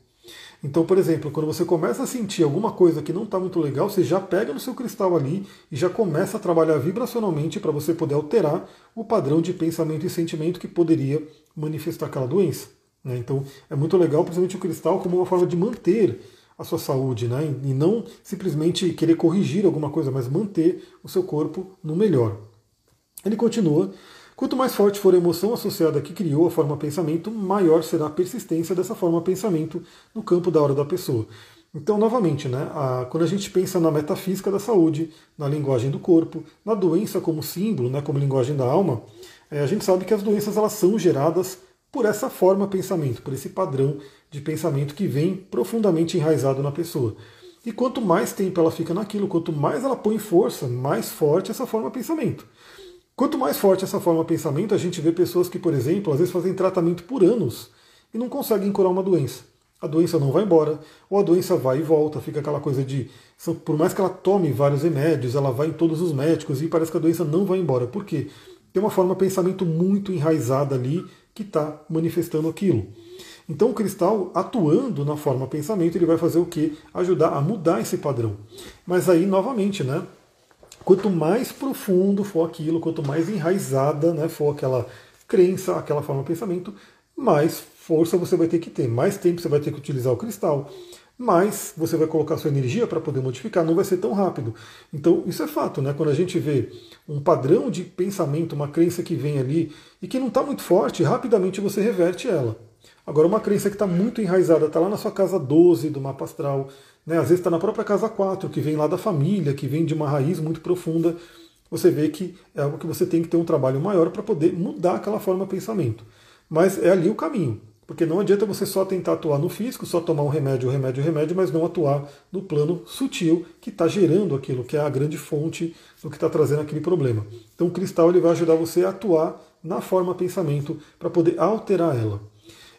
Então, por exemplo, quando você começa a sentir alguma coisa que não está muito legal, você já pega no seu cristal ali e já começa a trabalhar vibracionalmente para você poder alterar o padrão de pensamento e sentimento que poderia manifestar aquela doença. Né? Então, é muito legal, principalmente o cristal, como uma forma de manter a sua saúde, né? E não simplesmente querer corrigir alguma coisa, mas manter o seu corpo no melhor. Ele continua. Quanto mais forte for a emoção associada que criou a forma pensamento, maior será a persistência dessa forma pensamento no campo da aura da pessoa. Então, novamente, né, a, quando a gente pensa na metafísica da saúde, na linguagem do corpo, na doença como símbolo, né, como linguagem da alma, é, a gente sabe que as doenças elas são geradas por essa forma pensamento, por esse padrão de pensamento que vem profundamente enraizado na pessoa. E quanto mais tempo ela fica naquilo, quanto mais ela põe força, mais forte essa forma pensamento. Quanto mais forte essa forma de pensamento, a gente vê pessoas que, por exemplo, às vezes fazem tratamento por anos e não conseguem curar uma doença. A doença não vai embora, ou a doença vai e volta, fica aquela coisa de... Por mais que ela tome vários remédios, ela vai em todos os médicos e parece que a doença não vai embora. Por quê? Tem uma forma de pensamento muito enraizada ali que está manifestando aquilo. Então o cristal, atuando na forma de pensamento, ele vai fazer o quê? Ajudar a mudar esse padrão. Mas aí, novamente, né? Quanto mais profundo for aquilo, quanto mais enraizada, né, for aquela crença, aquela forma de pensamento, mais força você vai ter que ter, mais tempo você vai ter que utilizar o cristal, mais você vai colocar sua energia para poder modificar, não vai ser tão rápido. Então isso é fato, né? Quando a gente vê um padrão de pensamento, uma crença que vem ali e que não está muito forte, rapidamente você reverte ela. Agora uma crença que está muito enraizada, está lá na sua casa doze do mapa astral, né, às vezes está na própria casa quatro, que vem lá da família, que vem de uma raiz muito profunda, você vê que é algo que você tem que ter um trabalho maior para poder mudar aquela forma de pensamento. Mas é ali o caminho, porque não adianta você só tentar atuar no físico, só tomar um remédio, um remédio, um remédio, mas não atuar no plano sutil que está gerando aquilo, que é a grande fonte do que está trazendo aquele problema. Então o cristal ele vai ajudar você a atuar na forma de pensamento para poder alterar ela.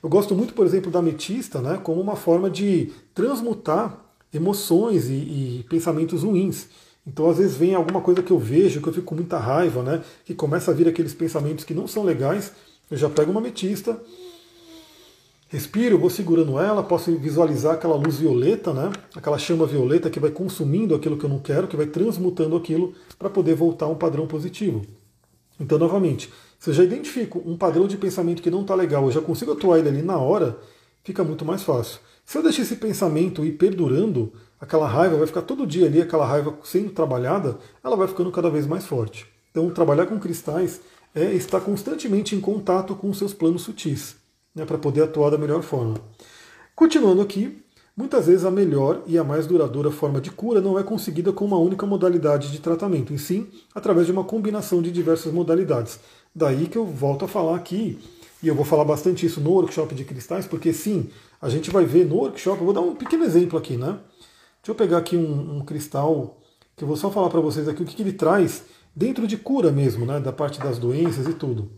Eu gosto muito, por exemplo, da ametista, né, como uma forma de transmutar emoções e, e pensamentos ruins. Então, às vezes, vem alguma coisa que eu vejo, que eu fico com muita raiva, né? Que começa a vir aqueles pensamentos que não são legais. Eu já pego uma ametista, respiro, vou segurando ela, posso visualizar aquela luz violeta, né? Aquela chama violeta que vai consumindo aquilo que eu não quero, que vai transmutando aquilo para poder voltar a um padrão positivo. Então, novamente, Se eu já identifico um padrão de pensamento que não está legal, eu já consigo atuar ele ali na hora, fica muito mais fácil. Se eu deixar esse pensamento ir perdurando, aquela raiva vai ficar todo dia ali, aquela raiva sendo trabalhada, ela vai ficando cada vez mais forte. Então, trabalhar com cristais é estar constantemente em contato com os seus planos sutis, né, para poder atuar da melhor forma. Continuando aqui, muitas vezes a melhor e a mais duradoura forma de cura não é conseguida com uma única modalidade de tratamento, e sim através de uma combinação de diversas modalidades. Daí que eu volto a falar aqui, e eu vou falar bastante isso no workshop de cristais, porque sim, a gente vai ver no workshop, eu vou dar um pequeno exemplo aqui, né? Deixa eu pegar aqui um, um cristal, que eu vou só falar para vocês aqui o que, que ele traz dentro de cura mesmo, né? Da parte das doenças e tudo.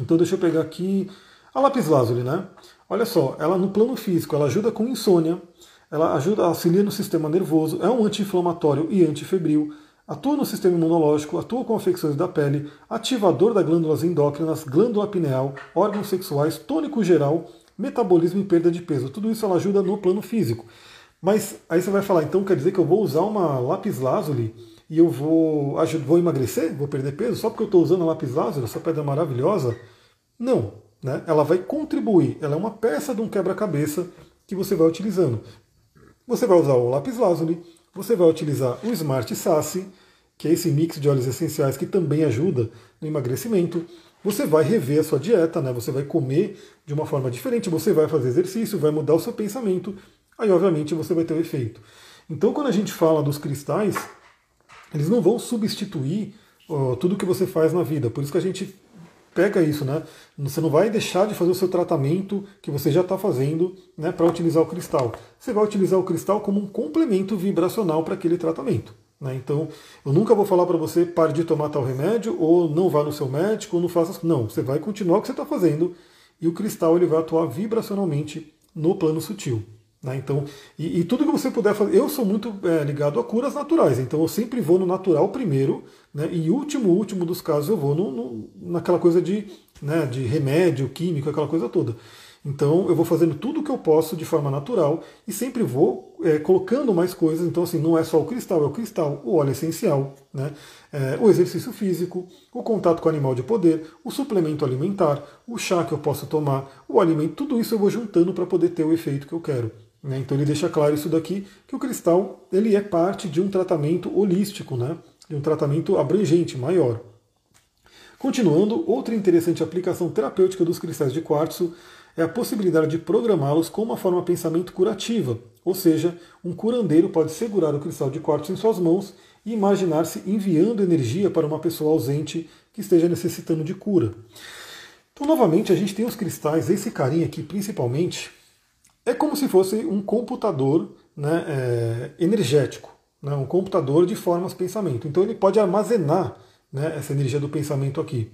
Então deixa eu pegar aqui a lápis lazuli, né? Olha só, ela no plano físico, ela ajuda com insônia, ela ajuda, auxilia no sistema nervoso, é um anti-inflamatório e antifebril, atua no sistema imunológico, atua com afecções da pele, ativador das glândulas endócrinas, glândula pineal, órgãos sexuais, tônico geral, metabolismo e perda de peso. Tudo isso ela ajuda no plano físico. Mas aí você vai falar, então quer dizer que eu vou usar uma lápis lazuli e eu vou, vou emagrecer? Vou perder peso? Só porque eu estou usando a lápis lazuli, essa pedra maravilhosa? Não, né? Ela vai contribuir. Ela é uma peça de um quebra-cabeça que você vai utilizando. Você vai usar o lápis lazuli, você vai utilizar o Smart Sassi, que é esse mix de óleos essenciais que também ajuda no emagrecimento. Você vai rever a sua dieta, né? Você vai comer de uma forma diferente, você vai fazer exercício, vai mudar o seu pensamento, aí obviamente você vai ter o efeito. Então quando a gente fala dos cristais, eles não vão substituir ó, tudo que você faz na vida, por isso que a gente pega isso, né? Você não vai deixar de fazer o seu tratamento que você já está fazendo, né, para utilizar o cristal. Você vai utilizar o cristal como um complemento vibracional para aquele tratamento, né? Então, eu nunca vou falar para você pare de tomar tal remédio, ou não vá no seu médico, ou não faça... Não, você vai continuar o que você está fazendo e o cristal ele vai atuar vibracionalmente no plano sutil, né? Então, e, e tudo que você puder fazer... Eu sou muito é, ligado a curas naturais, então eu sempre vou no natural primeiro, né, e último, último dos casos eu vou no, no, naquela coisa de, né, de remédio, químico, aquela coisa toda. Então eu vou fazendo tudo o que eu posso de forma natural e sempre vou é, colocando mais coisas. Então assim, não é só o cristal, é o cristal, o óleo essencial, né, é, o exercício físico, o contato com o animal de poder, o suplemento alimentar, o chá que eu posso tomar, o alimento, tudo isso eu vou juntando para poder ter o efeito que eu quero, né? Então ele deixa claro isso daqui, que o cristal ele é parte de um tratamento holístico, né, de um tratamento abrangente, maior. Continuando, outra interessante aplicação terapêutica dos cristais de quartzo é a possibilidade de programá-los com uma forma de pensamento curativa, ou seja, um curandeiro pode segurar o cristal de quartzo em suas mãos e imaginar-se enviando energia para uma pessoa ausente que esteja necessitando de cura. Então, novamente, a gente tem os cristais, esse carinha aqui principalmente, é como se fosse um computador, né, é, energético. Um computador de formas pensamento. Então ele pode armazenar, né, essa energia do pensamento aqui.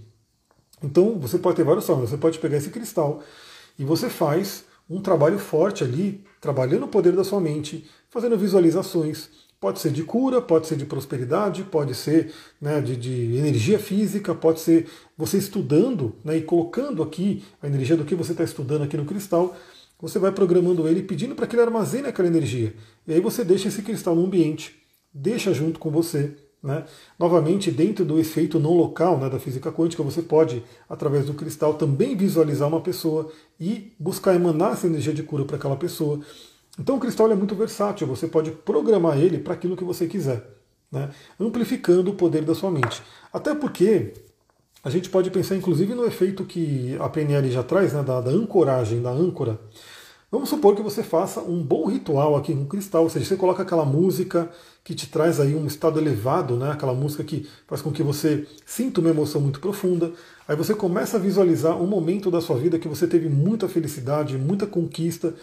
Então você pode ter várias formas. Você pode pegar esse cristal e você faz um trabalho forte ali, trabalhando o poder da sua mente, fazendo visualizações. Pode ser de cura, pode ser de prosperidade, pode ser, né, de, de energia física, pode ser você estudando, né, e colocando aqui a energia do que você está estudando aqui no cristal. Você vai programando ele, pedindo para que ele armazene aquela energia. E aí você deixa esse cristal no ambiente, deixa junto com você, né? Novamente, dentro do efeito não local, né, da física quântica, você pode, através do cristal, também visualizar uma pessoa e buscar emanar essa energia de cura para aquela pessoa. Então o cristal é muito versátil, você pode programar ele para aquilo que você quiser, né? Amplificando o poder da sua mente. Até porque... a gente pode pensar, inclusive, no efeito que a P N L já traz, né, da, da ancoragem, da âncora. Vamos supor que você faça um bom ritual aqui com cristal, ou seja, você coloca aquela música que te traz aí um estado elevado, né, aquela música que faz com que você sinta uma emoção muito profunda. Aí você começa a visualizar um momento da sua vida que você teve muita felicidade, muita conquista.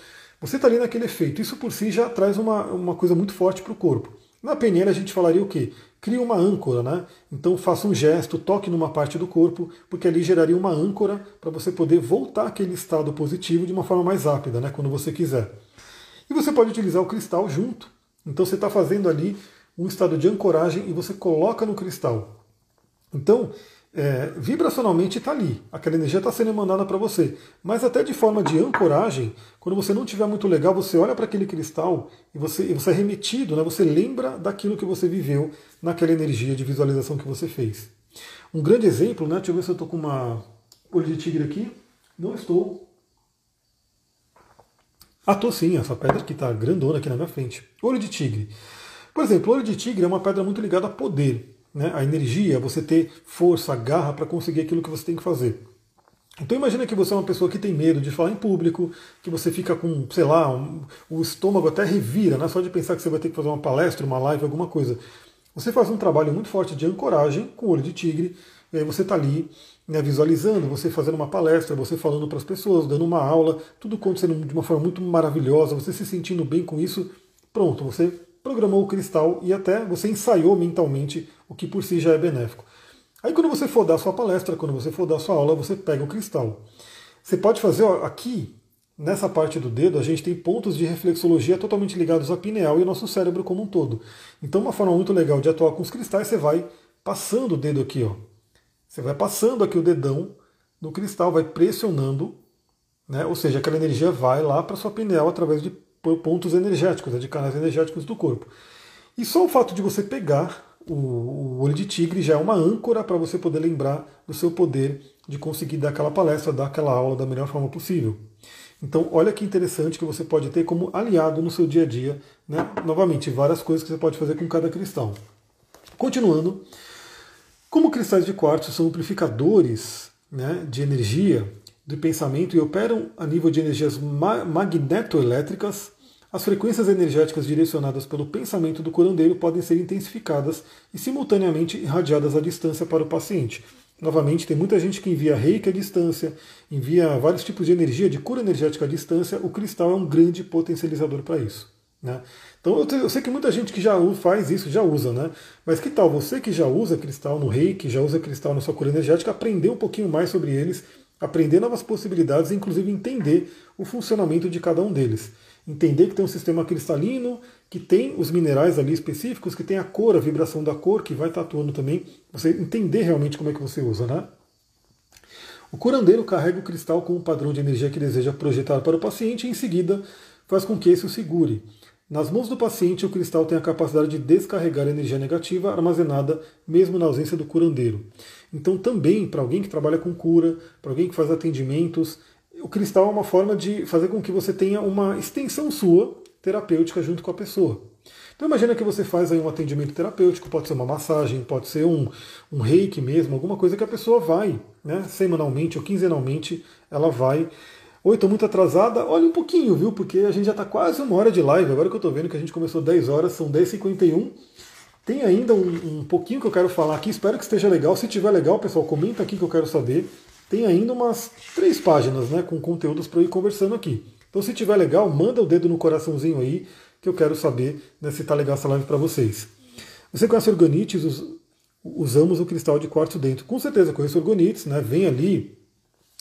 Você está ali naquele efeito. Isso por si já traz uma, uma coisa muito forte para o corpo. Na P N L a gente falaria o quê? Cria uma âncora, né? Então faça um gesto, toque numa parte do corpo, porque ali geraria uma âncora para você poder voltar àquele estado positivo de uma forma mais rápida, né? Quando você quiser. E você pode utilizar o cristal junto. Então você está fazendo ali um estado de ancoragem e você coloca no cristal. Então, é, vibracionalmente está ali. Aquela energia está sendo emanada para você. Mas até de forma de ancoragem, quando você não estiver muito legal, você olha para aquele cristal e você, e você é remetido, né? Você lembra daquilo que você viveu naquela energia de visualização que você fez. Um grande exemplo, né? Deixa eu ver se eu estou com uma olho de tigre aqui. Não estou. Ah, estou sim, essa pedra aqui está grandona aqui na minha frente. Olho de tigre. Por exemplo, o olho de tigre é uma pedra muito ligada a poder, né? A energia, você ter força, garra para conseguir aquilo que você tem que fazer. Então imagina que você é uma pessoa que tem medo de falar em público, que você fica com, sei lá, um, o estômago até revira, né? Só de pensar que você vai ter que fazer uma palestra, uma live, alguma coisa. Você faz um trabalho muito forte de ancoragem com o olho de tigre, e aí você está ali, né, visualizando, você fazendo uma palestra, você falando para as pessoas, dando uma aula, tudo acontecendo de uma forma muito maravilhosa, você se sentindo bem com isso, pronto, você programou o cristal e até você ensaiou mentalmente, o que por si já é benéfico. Aí quando você for dar sua palestra, quando você for dar sua aula, você pega o cristal. Você pode fazer, ó, aqui, nessa parte do dedo, a gente tem pontos de reflexologia totalmente ligados à pineal e ao nosso cérebro como um todo. Então uma forma muito legal de atuar com os cristais, você vai passando o dedo aqui, ó. Você vai passando aqui o dedão no cristal, vai pressionando, né? Ou seja, aquela energia vai lá para sua pineal através de pontos energéticos, né? De canais energéticos do corpo. E só o fato de você pegar o olho de tigre já é uma âncora para você poder lembrar do seu poder de conseguir dar aquela palestra, dar aquela aula da melhor forma possível. Então olha que interessante que você pode ter como aliado no seu dia a dia, né? Novamente, várias coisas que você pode fazer com cada cristal. Continuando, como cristais de quartzo são amplificadores, né, de energia, de pensamento e operam a nível de energias ma magnetoelétricas, as frequências energéticas direcionadas pelo pensamento do curandeiro podem ser intensificadas e simultaneamente irradiadas à distância para o paciente. Novamente, tem muita gente que envia reiki à distância, envia vários tipos de energia, de cura energética à distância. O cristal é um grande potencializador para isso, né? Então eu sei que muita gente que já faz isso, já usa, né? Mas que tal você que já usa cristal no reiki, já usa cristal na sua cura energética, aprender um pouquinho mais sobre eles, aprender novas possibilidades e inclusive entender o funcionamento de cada um deles. Entender que tem um sistema cristalino, que tem os minerais ali específicos, que tem a cor, a vibração da cor, que vai estar atuando também. Você entender realmente como é que você usa, né? O curandeiro carrega o cristal com o padrão de energia que deseja projetar para o paciente e em seguida faz com que esse o segure. Nas mãos do paciente, o cristal tem a capacidade de descarregar a energia negativa armazenada, mesmo na ausência do curandeiro. Então também, para alguém que trabalha com cura, para alguém que faz atendimentos, o cristal é uma forma de fazer com que você tenha uma extensão sua terapêutica junto com a pessoa. Então imagina que você faz aí um atendimento terapêutico, pode ser uma massagem, pode ser um, um reiki mesmo, alguma coisa que a pessoa vai, né, semanalmente ou quinzenalmente, ela vai. Oi, estou muito atrasada, olha um pouquinho, viu, porque a gente já está quase uma hora de live, agora que eu estou vendo que a gente começou dez horas, são dez e cinquenta e um. Tem ainda um, um pouquinho que eu quero falar aqui, espero que esteja legal. Se tiver legal, pessoal, comenta aqui que eu quero saber. Tem ainda umas três páginas, né, com conteúdos para eu ir conversando aqui. Então se tiver legal, manda o dedo no coraçãozinho aí, que eu quero saber, né, se está legal essa live para vocês. Você conhece orgonites? Us usamos o cristal de quartzo dentro. Com certeza conheço orgonites, né, vem ali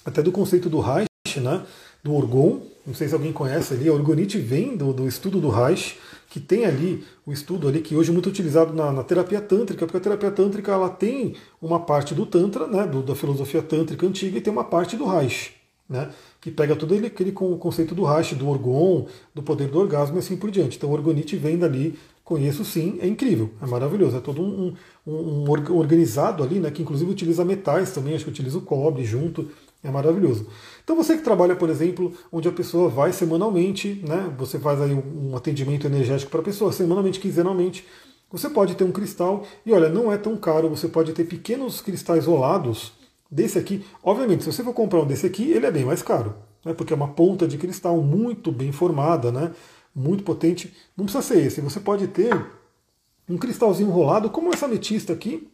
até do conceito do Reich, né, do orgon. Não sei se alguém conhece ali, a orgonite vem do, do estudo do Reich, que tem ali o estudo ali que hoje é muito utilizado na, na terapia tântrica, porque a terapia tântrica ela tem uma parte do Tantra, né, do, da filosofia tântrica antiga, e tem uma parte do Reich, né, que pega todo ele, aquele com, o conceito do Reich, do orgon, do poder do orgasmo e assim por diante. Então o orgonite vem dali, conheço sim, é incrível, é maravilhoso, é todo um, um, um organizado ali, né, que inclusive utiliza metais também, acho que utiliza o cobre junto. É maravilhoso. Então você que trabalha, por exemplo, onde a pessoa vai semanalmente, né? Você faz aí um atendimento energético para a pessoa, semanalmente, quinzenalmente, você pode ter um cristal, e olha, não é tão caro, você pode ter pequenos cristais rolados desse aqui. Obviamente, se você for comprar um desse aqui, ele é bem mais caro, né? Porque é uma ponta de cristal muito bem formada, né? Muito potente. Não precisa ser esse, você pode ter um cristalzinho rolado, como essa ametista aqui,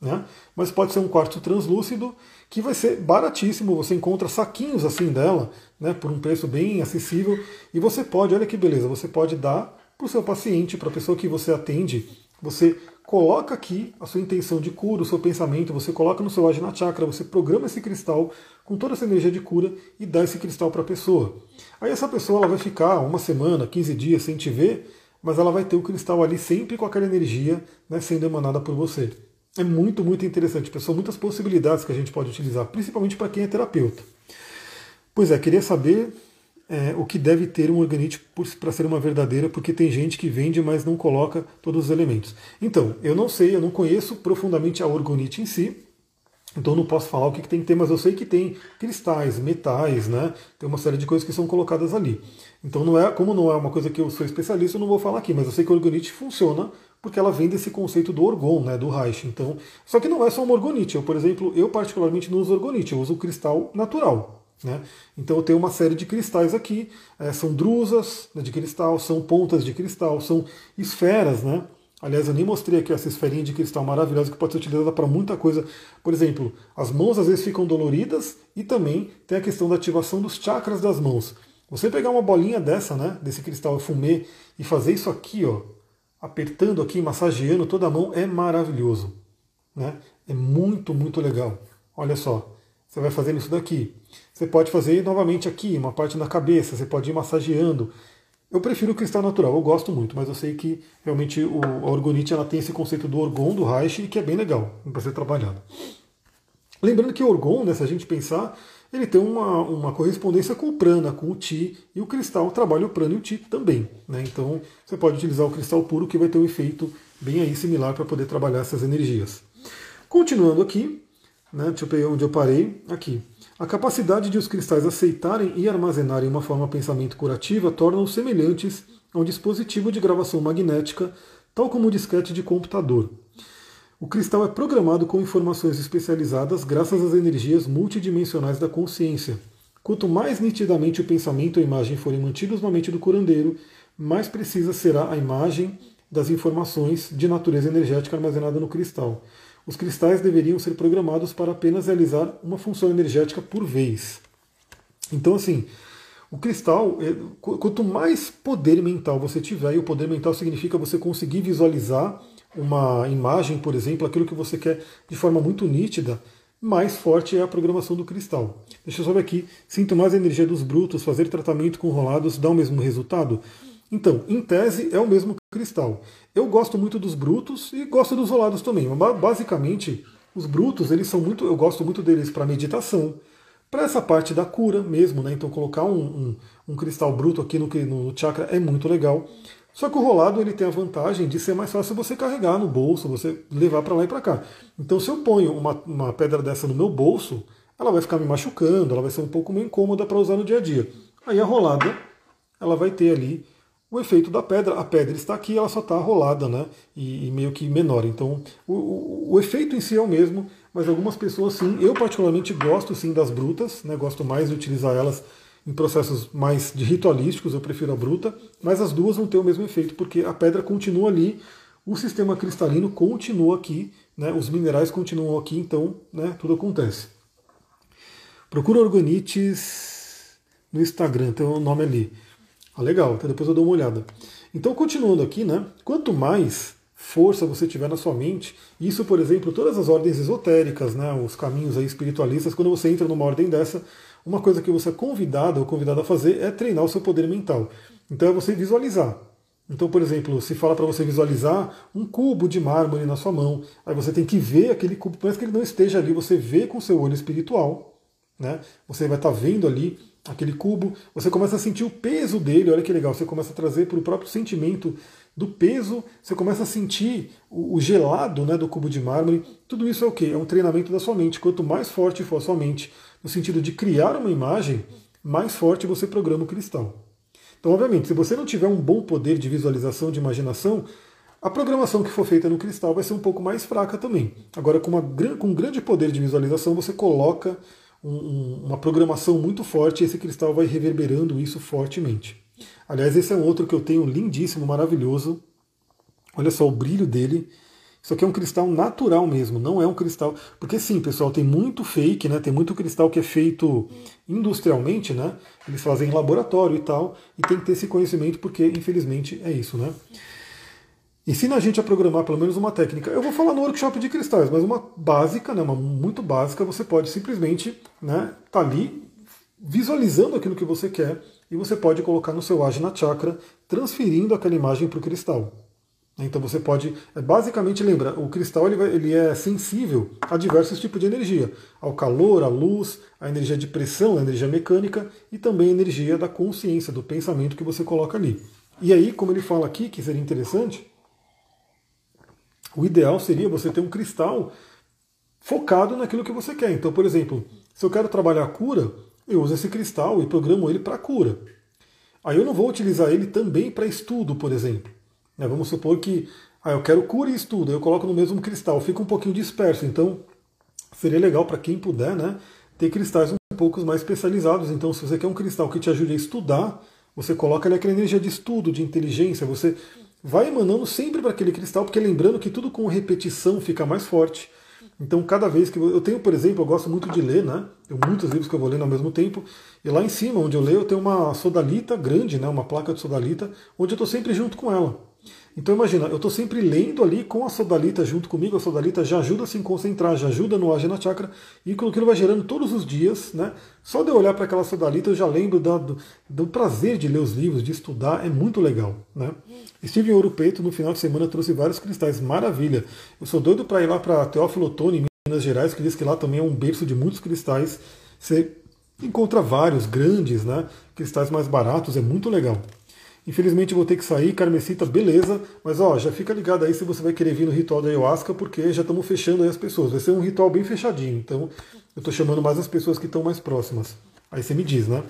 né? Mas pode ser um quartzo translúcido que vai ser baratíssimo, você encontra saquinhos assim dela, né, por um preço bem acessível, e você pode, olha que beleza, você pode dar para o seu paciente, para a pessoa que você atende, você coloca aqui a sua intenção de cura, o seu pensamento, você coloca no seu ajna chakra, você programa esse cristal com toda essa energia de cura e dá esse cristal para a pessoa. Aí essa pessoa ela vai ficar uma semana, quinze dias sem te ver, mas ela vai ter o cristal ali sempre com aquela energia, né, sendo emanada por você. É muito, muito interessante, pessoal. Muitas possibilidades que a gente pode utilizar, principalmente para quem é terapeuta. Pois é, queria saber é, o que deve ter um organite para ser uma verdadeira, porque tem gente que vende, mas não coloca todos os elementos. Então, eu não sei, eu não conheço profundamente a organite em si, então não posso falar o que, que tem que ter, mas eu sei que tem cristais, metais, né? Tem uma série de coisas que são colocadas ali. Então, não é, como não é uma coisa que eu sou especialista, eu não vou falar aqui, mas eu sei que a organite funciona, porque ela vem desse conceito do orgon, né, do Reich. Então, só que não é só uma orgonite. Eu, por exemplo, eu particularmente não uso orgonite, eu uso cristal natural, né? Então eu tenho uma série de cristais aqui, é, são drusas de cristal, são pontas de cristal, são esferas, né? Aliás, eu nem mostrei aqui essa esferinha de cristal maravilhosa que pode ser utilizada para muita coisa. Por exemplo, as mãos às vezes ficam doloridas e também tem a questão da ativação dos chakras das mãos. Você pegar uma bolinha dessa, né, desse cristal fumê e fazer isso aqui, ó, apertando aqui, massageando toda a mão, é maravilhoso, né? É muito, muito legal. Olha só, você vai fazendo isso daqui. Você pode fazer novamente aqui, uma parte na cabeça, você pode ir massageando. Eu prefiro o cristal natural, eu gosto muito, mas eu sei que realmente o, a orgonite ela tem esse conceito do orgon, do Reich, que é bem legal para ser trabalhado. Lembrando que o orgon, né, se a gente pensar, ele tem uma, uma correspondência com o prana, com o chi, e o cristal trabalha o prana e o chi também, né? Então você pode utilizar o cristal puro, que vai ter um efeito bem aí similar para poder trabalhar essas energias. Continuando aqui, né, deixa eu pegar onde eu parei, aqui. A capacidade de os cristais aceitarem e armazenarem uma forma de pensamento curativa torna-os semelhantes a um dispositivo de gravação magnética, tal como um disquete de computador. O cristal é programado com informações especializadas graças às energias multidimensionais da consciência. Quanto mais nitidamente o pensamento e a imagem forem mantidos na mente do curandeiro, mais precisa será a imagem das informações de natureza energética armazenada no cristal. Os cristais deveriam ser programados para apenas realizar uma função energética por vez. Então, assim, o cristal, quanto mais poder mental você tiver, e o poder mental significa você conseguir visualizar uma imagem, por exemplo, aquilo que você quer de forma muito nítida, mais forte é a programação do cristal. Deixa eu só ver aqui. Sinto mais a energia dos brutos, fazer tratamento com rolados dá o mesmo resultado? Então, em tese, é o mesmo cristal. Eu gosto muito dos brutos e gosto dos rolados também. Basicamente, os brutos, eles são muito, eu gosto muito deles para meditação, para essa parte da cura mesmo, né? Então, colocar um, um, um cristal bruto aqui no, no chakra é muito legal. Só que o rolado ele tem a vantagem de ser mais fácil você carregar no bolso, você levar para lá e para cá. Então se eu ponho uma, uma pedra dessa no meu bolso, ela vai ficar me machucando, ela vai ser um pouco meio incômoda para usar no dia a dia. Aí a rolada, ela vai ter ali o efeito da pedra. A pedra está aqui, ela só está rolada, né? E, e meio que menor. Então o, o, o efeito em si é o mesmo, mas algumas pessoas sim, eu particularmente gosto sim das brutas, né? Gosto mais de utilizar elas em processos mais de ritualísticos, eu prefiro a bruta, mas as duas vão ter o mesmo efeito, porque a pedra continua ali, o sistema cristalino continua aqui, né, os minerais continuam aqui, então, né, tudo acontece. Procura organites no Instagram, tem o nome ali. Ah, legal, então depois eu dou uma olhada. Então, continuando aqui, né, quanto mais força você tiver na sua mente, isso, por exemplo, todas as ordens esotéricas, né, os caminhos aí espiritualistas, quando você entra numa ordem dessa, uma coisa que você é convidado ou convidado a fazer é treinar o seu poder mental. Então é você visualizar. Então, por exemplo, se fala para você visualizar um cubo de mármore na sua mão, aí você tem que ver aquele cubo, por mais que ele não esteja ali, você vê com o seu olho espiritual, né? Você vai estar vendo ali aquele cubo, você começa a sentir o peso dele, olha que legal, você começa a trazer para o próprio sentimento do peso, você começa a sentir o gelado, né, do cubo de mármore. Tudo isso é o quê? É um treinamento da sua mente. Quanto mais forte for a sua mente, no sentido de criar uma imagem, mais forte você programa o cristal. Então, obviamente, se você não tiver um bom poder de visualização, de imaginação, a programação que for feita no cristal vai ser um pouco mais fraca também. Agora, com, uma, com um grande poder de visualização, você coloca um, um, uma programação muito forte e esse cristal vai reverberando isso fortemente. Aliás, esse é um outro que eu tenho lindíssimo, maravilhoso. Olha só o brilho dele. Isso aqui é um cristal natural mesmo, não é um cristal... Porque sim, pessoal, tem muito fake, né? Tem muito cristal que é feito industrialmente, né? Eles fazem em laboratório e tal, e tem que ter esse conhecimento porque, infelizmente, é isso, né? Ensina a gente a programar pelo menos uma técnica. Eu vou falar no workshop de cristais, mas uma básica, né? Uma muito básica, você pode simplesmente, né, tá ali visualizando aquilo que você quer e você pode colocar no seu ajna chakra, transferindo aquela imagem para o cristal. Então você pode, basicamente lembra, o cristal ele, vai, ele é sensível a diversos tipos de energia, ao calor, à luz, à energia de pressão, à energia mecânica e também à energia da consciência, do pensamento que você coloca ali. E aí, como ele fala aqui, que seria interessante, o ideal seria você ter um cristal focado naquilo que você quer. Então, por exemplo, se eu quero trabalhar a cura, eu uso esse cristal e programo ele para a cura. Aí eu não vou utilizar ele também para estudo, por exemplo. Vamos supor que ah, eu quero cura e estudo, eu coloco no mesmo cristal, fica um pouquinho disperso, então seria legal para quem puder, né, ter cristais um pouco mais especializados. Então se você quer um cristal que te ajude a estudar, você coloca ali aquela energia de estudo, de inteligência, você vai emanando sempre para aquele cristal, porque lembrando que tudo com repetição fica mais forte. Então cada vez que... Eu tenho, por exemplo, eu gosto muito de ler, né, tenho muitos livros que eu vou lendo ao mesmo tempo, e lá em cima, onde eu leio, eu tenho uma sodalita grande, né, uma placa de sodalita, onde eu estou sempre junto com ela. Então imagina, eu estou sempre lendo ali com a sodalita junto comigo, a sodalita já ajuda a se concentrar, já ajuda no Ajna Chakra, e aquilo vai gerando todos os dias, né? Só de eu olhar para aquela sodalita eu já lembro da, do, do prazer de ler os livros, de estudar, é muito legal, né? Estive em Ouro Preto, no final de semana trouxe vários cristais, maravilha! Eu sou doido para ir lá para Teófilo Otoni, em Minas Gerais, que diz que lá também é um berço de muitos cristais, você encontra vários grandes, né? Cristais mais baratos, é muito legal. Infelizmente vou ter que sair, Carmesita, beleza, mas ó, já fica ligado aí se você vai querer vir no ritual da Ayahuasca, porque já estamos fechando aí as pessoas, vai ser um ritual bem fechadinho, então eu estou chamando mais as pessoas que estão mais próximas, aí você me diz, né?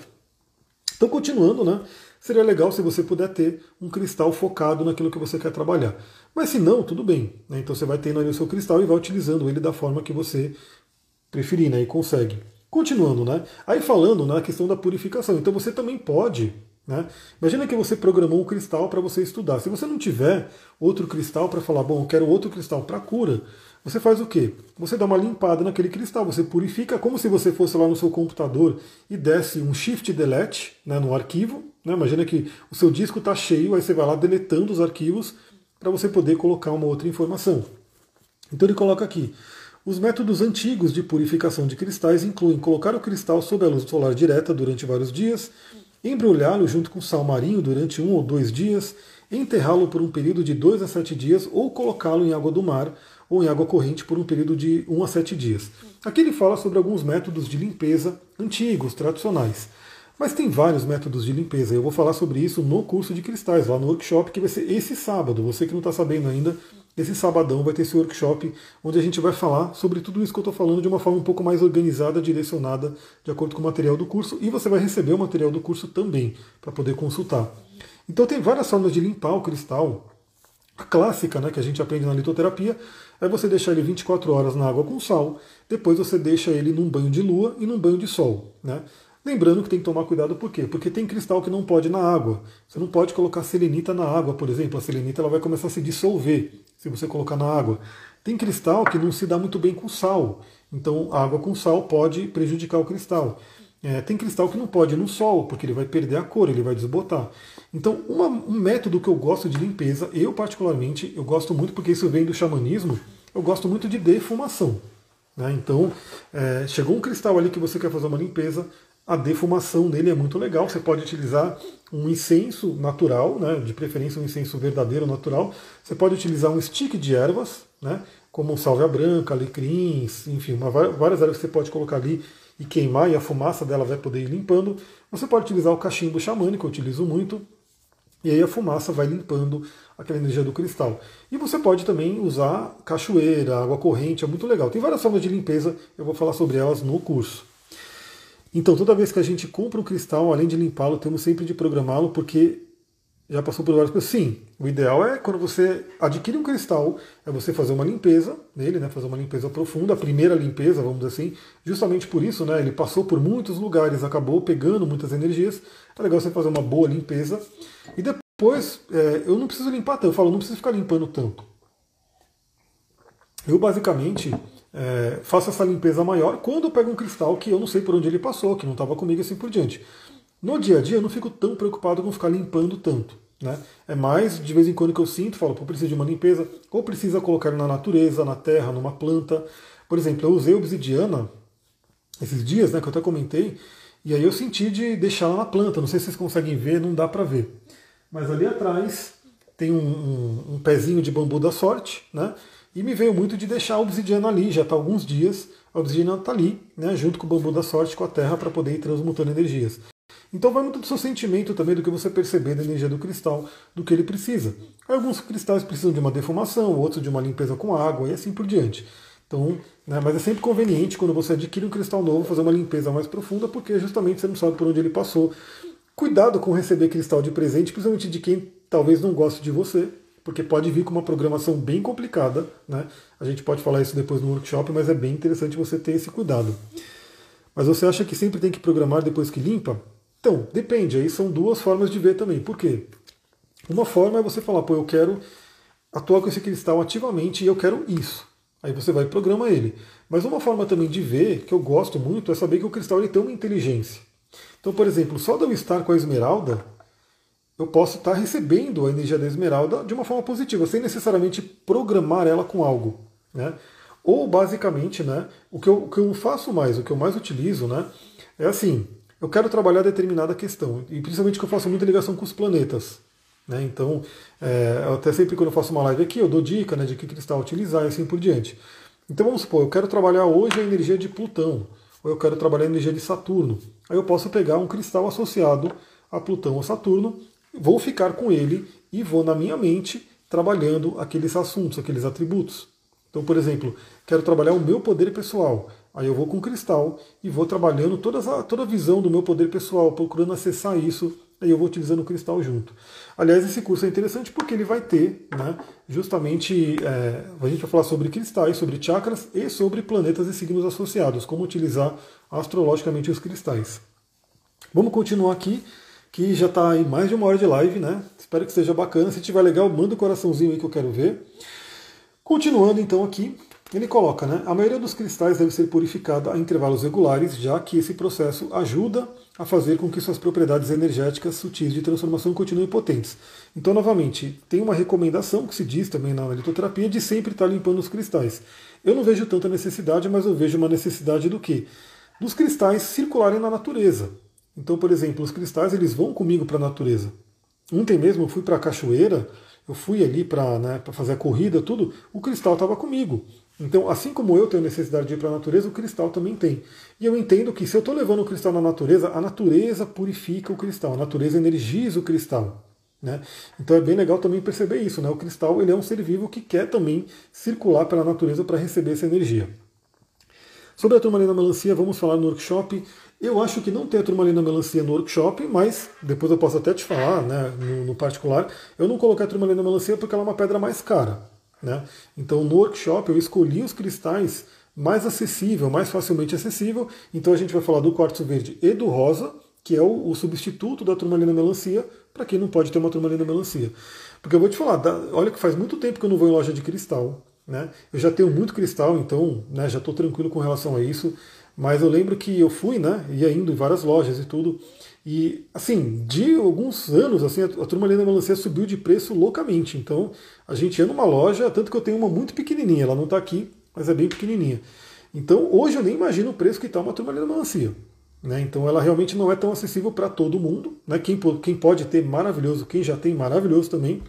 Então continuando, né, seria legal se você puder ter um cristal focado naquilo que você quer trabalhar, mas se não, tudo bem, né? Então você vai tendo ali o seu cristal e vai utilizando ele da forma que você preferir, né, e consegue. Continuando, né, aí falando na questão da purificação, então você também pode... Né? Imagina que você programou um cristal para você estudar. Se você não tiver outro cristal para falar, bom, eu quero outro cristal para cura, você faz o quê? Você dá uma limpada naquele cristal, você purifica como se você fosse lá no seu computador e desse um shift delete, né, no arquivo. Né? Imagina que o seu disco está cheio, aí você vai lá deletando os arquivos para você poder colocar uma outra informação. Então ele coloca aqui. Os métodos antigos de purificação de cristais incluem colocar o cristal sob a luz solar direta durante vários dias, embrulhá-lo junto com sal marinho durante um ou dois dias, enterrá-lo por um período de dois a sete dias ou colocá-lo em água do mar ou em água corrente por um período de um a sete dias. Aqui ele fala sobre alguns métodos de limpeza antigos, tradicionais. Mas tem vários métodos de limpeza. Eu vou falar sobre isso no curso de cristais, lá no workshop, que vai ser esse sábado. Você que não está sabendo ainda, esse sabadão vai ter esse workshop onde a gente vai falar sobre tudo isso que eu estou falando de uma forma um pouco mais organizada, direcionada, de acordo com o material do curso. E você vai receber o material do curso também, para poder consultar. Então tem várias formas de limpar o cristal. A clássica, né, que a gente aprende na litoterapia, é você deixar ele vinte e quatro horas na água com sal, depois você deixa ele num banho de lua e num banho de sol, né? Lembrando que tem que tomar cuidado, por quê? Porque tem cristal que não pode ir na água. Você não pode colocar selenita na água, por exemplo. A selenita ela vai começar a se dissolver se você colocar na água. Tem cristal que não se dá muito bem com sal. Então, a água com sal pode prejudicar o cristal. É, tem cristal que não pode ir no sol, porque ele vai perder a cor, ele vai desbotar. Então, uma, um método que eu gosto de limpeza, eu particularmente, eu gosto muito, porque isso vem do xamanismo, eu gosto muito de defumação. Né? Então, é, chegou um cristal ali que você quer fazer uma limpeza, a defumação dele é muito legal, você pode utilizar um incenso natural, né? De preferência um incenso verdadeiro, natural. Você pode utilizar um stick de ervas, né? Como sálvia branca, alecrins, enfim, uma, várias ervas que você pode colocar ali e queimar, e a fumaça dela vai poder ir limpando. Você pode utilizar o cachimbo xamânico, eu utilizo muito, e aí a fumaça vai limpando aquela energia do cristal. E você pode também usar cachoeira, água corrente, é muito legal. Tem várias formas de limpeza, eu vou falar sobre elas no curso. Então, toda vez que a gente compra um cristal, além de limpá-lo, temos sempre de programá-lo, porque já passou por várias coisas. Sim, o ideal é quando você adquire um cristal, é você fazer uma limpeza nele, né? Fazer uma limpeza profunda, a primeira limpeza, vamos dizer assim. Justamente por isso, né? Ele passou por muitos lugares, acabou pegando muitas energias. É legal você fazer uma boa limpeza. E depois, é, eu não preciso limpar tanto, eu falo, não preciso ficar limpando tanto. Eu, basicamente... É, faço essa limpeza maior quando eu pego um cristal que eu não sei por onde ele passou, que não estava comigo e assim por diante. No dia a dia eu não fico tão preocupado com ficar limpando tanto, né? É mais de vez em quando que eu sinto, falo, pô, preciso de uma limpeza, ou precisa colocar na natureza, na terra, numa planta. Por exemplo, eu usei obsidiana esses dias, né, que eu até comentei, e aí eu senti de deixar ela na planta, não sei se vocês conseguem ver, não dá para ver, mas ali atrás tem um, um, um pezinho de bambu da sorte, né? E me veio muito de deixar a obsidiana ali, já está há alguns dias, a obsidiana está ali, né, junto com o bambu da sorte, com a terra, para poder ir transmutando energias. Então vai muito do seu sentimento também, do que você perceber da energia do cristal, do que ele precisa. Alguns cristais precisam de uma deformação, outros de uma limpeza com água e assim por diante. Então, né, mas é sempre conveniente, quando você adquire um cristal novo, fazer uma limpeza mais profunda, porque justamente você não sabe por onde ele passou. Cuidado com receber cristal de presente, principalmente de quem talvez não goste de você, porque pode vir com uma programação bem complicada, né? A gente pode falar isso depois no workshop, mas é bem interessante você ter esse cuidado. Mas você acha que sempre tem que programar depois que limpa? Então, depende, aí são duas formas de ver também. Por quê? Uma forma é você falar, pô, eu quero atuar com esse cristal ativamente e eu quero isso. Aí você vai e programa ele. Mas uma forma também de ver, que eu gosto muito, é saber que o cristal ele tem uma inteligência. Então, por exemplo, só de eu estar com a esmeralda, eu posso estar recebendo a energia da esmeralda de uma forma positiva, sem necessariamente programar ela com algo, né? Ou, basicamente, né, o que eu, o que eu faço mais, o que eu mais utilizo, né, é assim... Eu quero trabalhar determinada questão, e principalmente que eu faço muita ligação com os planetas, né? Então, é, eu até sempre quando eu faço uma live aqui, eu dou dica, né, de que cristal utilizar e assim por diante. Então vamos supor, eu quero trabalhar hoje a energia de Plutão, ou eu quero trabalhar a energia de Saturno. Aí eu posso pegar um cristal associado a Plutão ou Saturno, vou ficar com ele e vou na minha mente trabalhando aqueles assuntos, aqueles atributos. Então, por exemplo, quero trabalhar o meu poder pessoal. Aí eu vou com o cristal e vou trabalhando todas a, toda a visão do meu poder pessoal, procurando acessar isso, aí eu vou utilizando o cristal junto. Aliás, esse curso é interessante porque ele vai ter, né, justamente, é, a gente vai falar sobre cristais, sobre chakras e sobre planetas e signos associados, como utilizar astrologicamente os cristais. Vamos continuar aqui, que já está aí mais de uma hora de live, né? Espero que seja bacana. Se tiver legal, manda o coraçãozinho aí que eu quero ver. Continuando então aqui, ele coloca, né? A maioria dos cristais deve ser purificada a intervalos regulares, já que esse processo ajuda a fazer com que suas propriedades energéticas sutis de transformação continuem potentes. Então, novamente, tem uma recomendação que se diz também na litoterapia de sempre estar limpando os cristais. Eu não vejo tanta necessidade, mas eu vejo uma necessidade do quê? Dos cristais circularem na natureza. Então, por exemplo, os cristais eles vão comigo para a natureza. Ontem mesmo eu fui para a cachoeira, eu fui ali para, né, para fazer a corrida, tudo, o cristal estava comigo. Então, assim como eu tenho necessidade de ir para a natureza, o cristal também tem. E eu entendo que se eu estou levando o cristal na natureza, a natureza purifica o cristal, a natureza energiza o cristal, né? Então é bem legal também perceber isso, né? O cristal ele é um ser vivo que quer também circular pela natureza para receber essa energia. Sobre a turmalina melancia, vamos falar no workshop. Eu acho que não tem a turmalina melancia no workshop, mas depois eu posso até te falar, né, no, no particular. Eu não coloquei a turmalina melancia porque ela é uma pedra mais cara, né? Então no workshop eu escolhi os cristais mais acessível, mais facilmente acessível. Então a gente vai falar do quartzo verde e do rosa, que é o, o substituto da turmalina melancia, para quem não pode ter uma turmalina melancia. Porque eu vou te falar, da, olha que faz muito tempo que eu não vou em loja de cristal, né? Eu já tenho muito cristal, então, né, já estou tranquilo com relação a isso. Mas eu lembro que eu fui, né, ia indo em várias lojas e tudo, e, assim, de alguns anos, assim, a turmalina melancia subiu de preço loucamente. Então, a gente ia numa loja, tanto que eu tenho uma muito pequenininha, ela não está aqui, mas é bem pequenininha. Então, hoje eu nem imagino o preço que está uma turmalina melancia, né? Então, ela realmente não é tão acessível para todo mundo, né? Quem, quem pode ter, maravilhoso, quem já tem, maravilhoso também.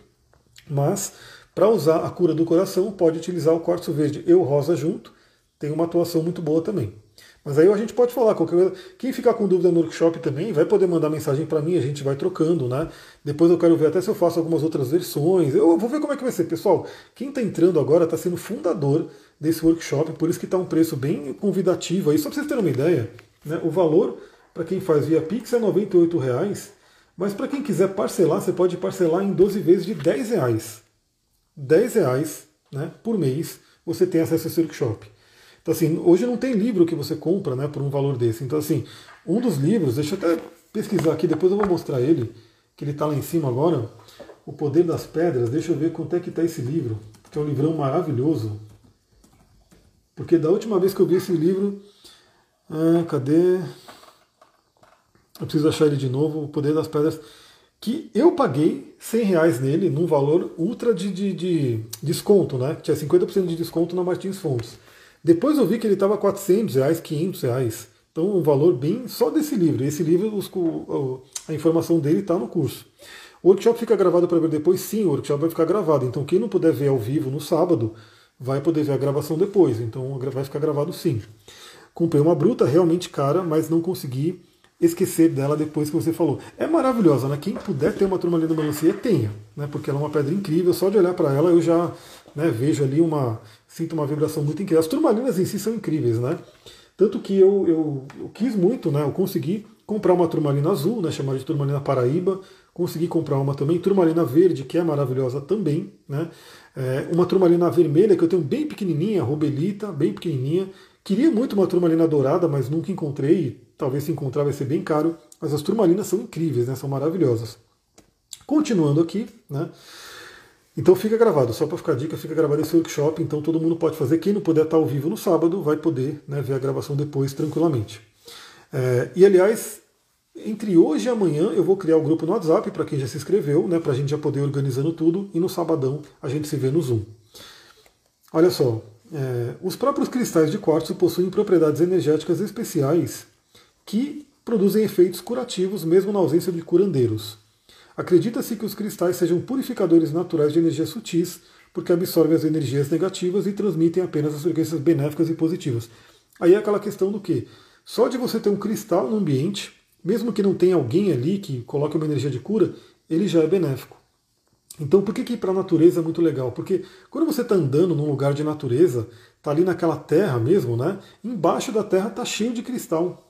Mas, para usar a cura do coração, pode utilizar o quartzo verde e o rosa junto, tem uma atuação muito boa também. Mas aí a gente pode falar qualquer coisa. Quem ficar com dúvida no workshop também vai poder mandar mensagem para mim, a gente vai trocando, né? Depois eu quero ver até se eu faço algumas outras versões. Eu vou ver como é que vai ser. Pessoal, quem está entrando agora está sendo fundador desse workshop, por isso que está um preço bem convidativo aí. Só para vocês terem uma ideia, né? O valor para quem faz via Pix é noventa e oito reais, mas para quem quiser parcelar, você pode parcelar em doze vezes de dez reais. dez reais, né, por mês você tem acesso a esse workshop. Então, assim, hoje não tem livro que você compra, né, por um valor desse. Então, assim, um dos livros, deixa eu até pesquisar aqui, depois eu vou mostrar ele, que ele está lá em cima agora, O Poder das Pedras. Deixa eu ver quanto é que está esse livro, que é um livrão maravilhoso. Porque da última vez que eu vi esse livro... Ah, cadê? Eu preciso achar ele de novo, O Poder das Pedras, que eu paguei cem reais nele, num valor ultra de, de, de desconto, né? Tinha cinquenta por cento de desconto na Martins Fontes. Depois eu vi que ele estava quatrocentos reais, quinhentos reais. Então, um valor bem só desse livro. Esse livro, os, a informação dele está no curso. O workshop fica gravado para ver depois? Sim, o workshop vai ficar gravado. Então quem não puder ver ao vivo no sábado, vai poder ver a gravação depois. Então vai ficar gravado sim. Comprei uma bruta, realmente cara, mas não consegui esquecer dela depois que você falou. É maravilhosa, né? Quem puder ter uma turmalina melancia, tenha, né? Porque ela é uma pedra incrível, só de olhar para ela eu já, né, vejo ali uma... Sinto uma vibração muito incrível. As turmalinas em si são incríveis, né? Tanto que eu, eu, eu quis muito, né? Eu consegui comprar uma turmalina azul, né? Chamada de turmalina Paraíba. Consegui comprar uma também, turmalina verde, que é maravilhosa também, né? É, uma turmalina vermelha que eu tenho bem pequenininha, robelita, bem pequenininha. Queria muito uma turmalina dourada, mas nunca encontrei. Talvez se encontrar vai ser bem caro. Mas as turmalinas são incríveis, né? São maravilhosas. Continuando aqui, né? Então fica gravado, só para ficar a dica, fica gravado esse workshop, então todo mundo pode fazer. Quem não puder estar ao vivo no sábado vai poder, né, ver a gravação depois tranquilamente. É, e aliás, entre hoje e amanhã eu vou criar o grupo no WhatsApp para quem já se inscreveu, né, para a gente já poder ir organizando tudo, e no sabadão a gente se vê no Zoom. Olha só, é, os próprios cristais de quartzo possuem propriedades energéticas especiais que produzem efeitos curativos mesmo na ausência de curandeiros. Acredita-se que os cristais sejam purificadores naturais de energias sutis, porque absorvem as energias negativas e transmitem apenas as frequências benéficas e positivas. Aí é aquela questão do quê? Só de você ter um cristal no ambiente, mesmo que não tenha alguém ali que coloque uma energia de cura, ele já é benéfico. Então por que que ir para a natureza é muito legal? Porque quando você está andando num lugar de natureza, está ali naquela terra mesmo, né? Embaixo da terra está cheio de cristal.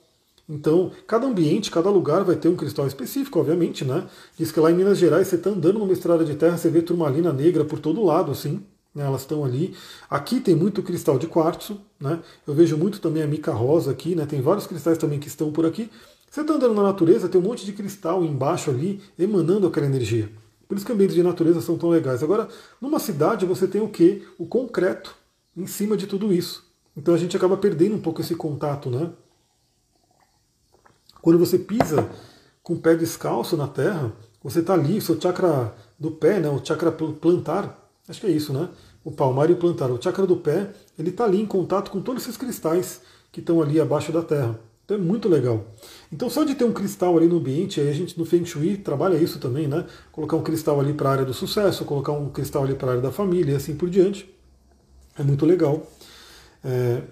Então, cada ambiente, cada lugar vai ter um cristal específico, obviamente, né? Diz que lá em Minas Gerais, você está andando numa estrada de terra, você vê turmalina negra por todo lado, assim, né? Elas estão ali. Aqui tem muito cristal de quartzo, né? Eu vejo muito também a mica rosa aqui, né? Tem vários cristais também que estão por aqui. Você está andando na natureza, tem um monte de cristal embaixo ali, emanando aquela energia. Por isso que ambientes de natureza são tão legais. Agora, numa cidade você tem o quê? O concreto em cima de tudo isso. Então a gente acaba perdendo um pouco esse contato, né? Quando você pisa com o pé descalço na terra, você está ali, seu chakra do pé, né, o chakra plantar, acho que é isso, né? O palmar e o plantar, o chakra do pé, ele está ali em contato com todos esses cristais que estão ali abaixo da terra. Então é muito legal. Então só de ter um cristal ali no ambiente, aí a gente no Feng Shui trabalha isso também, né? Colocar um cristal ali para a área do sucesso, colocar um cristal ali para a área da família e assim por diante. É muito legal. É...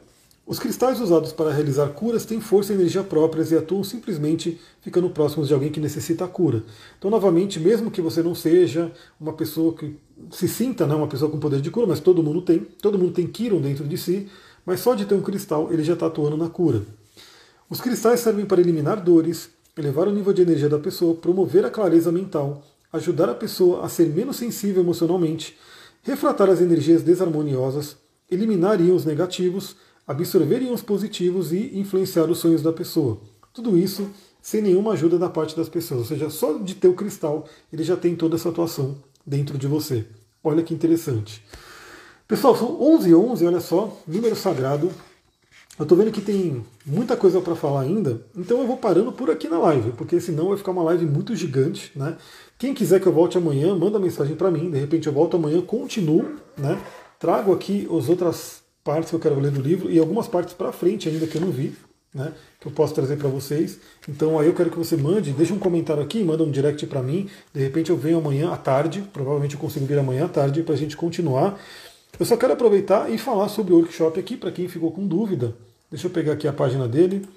Os cristais usados para realizar curas têm força e energia próprias e atuam simplesmente ficando próximos de alguém que necessita a cura. Então, novamente, mesmo que você não seja uma pessoa que se sinta, né, uma pessoa com poder de cura, mas todo mundo tem, todo mundo tem Kiron dentro de si, mas só de ter um cristal ele já está atuando na cura. Os cristais servem para eliminar dores, elevar o nível de energia da pessoa, promover a clareza mental, ajudar a pessoa a ser menos sensível emocionalmente, refratar as energias desarmoniosas, eliminar íons negativos, absorver íons positivos e influenciar os sonhos da pessoa. Tudo isso sem nenhuma ajuda da parte das pessoas. Ou seja, só de ter o cristal, ele já tem toda essa atuação dentro de você. Olha que interessante. Pessoal, são onze e onze, olha só, número sagrado. Eu estou vendo que tem muita coisa para falar ainda, então eu vou parando por aqui na live, porque senão vai ficar uma live muito gigante, né? Quem quiser que eu volte amanhã, manda mensagem para mim. De repente eu volto amanhã, continuo, né? Trago aqui as outras partes que eu quero ler do livro e algumas partes para frente ainda que eu não vi, né, que eu posso trazer para vocês. Então aí eu quero que você mande, deixa um comentário aqui, manda um direct para mim, de repente eu venho amanhã à tarde, provavelmente eu consigo vir amanhã à tarde para a gente continuar. Eu só quero aproveitar e falar sobre o workshop aqui, para quem ficou com dúvida, deixa eu pegar aqui a página dele.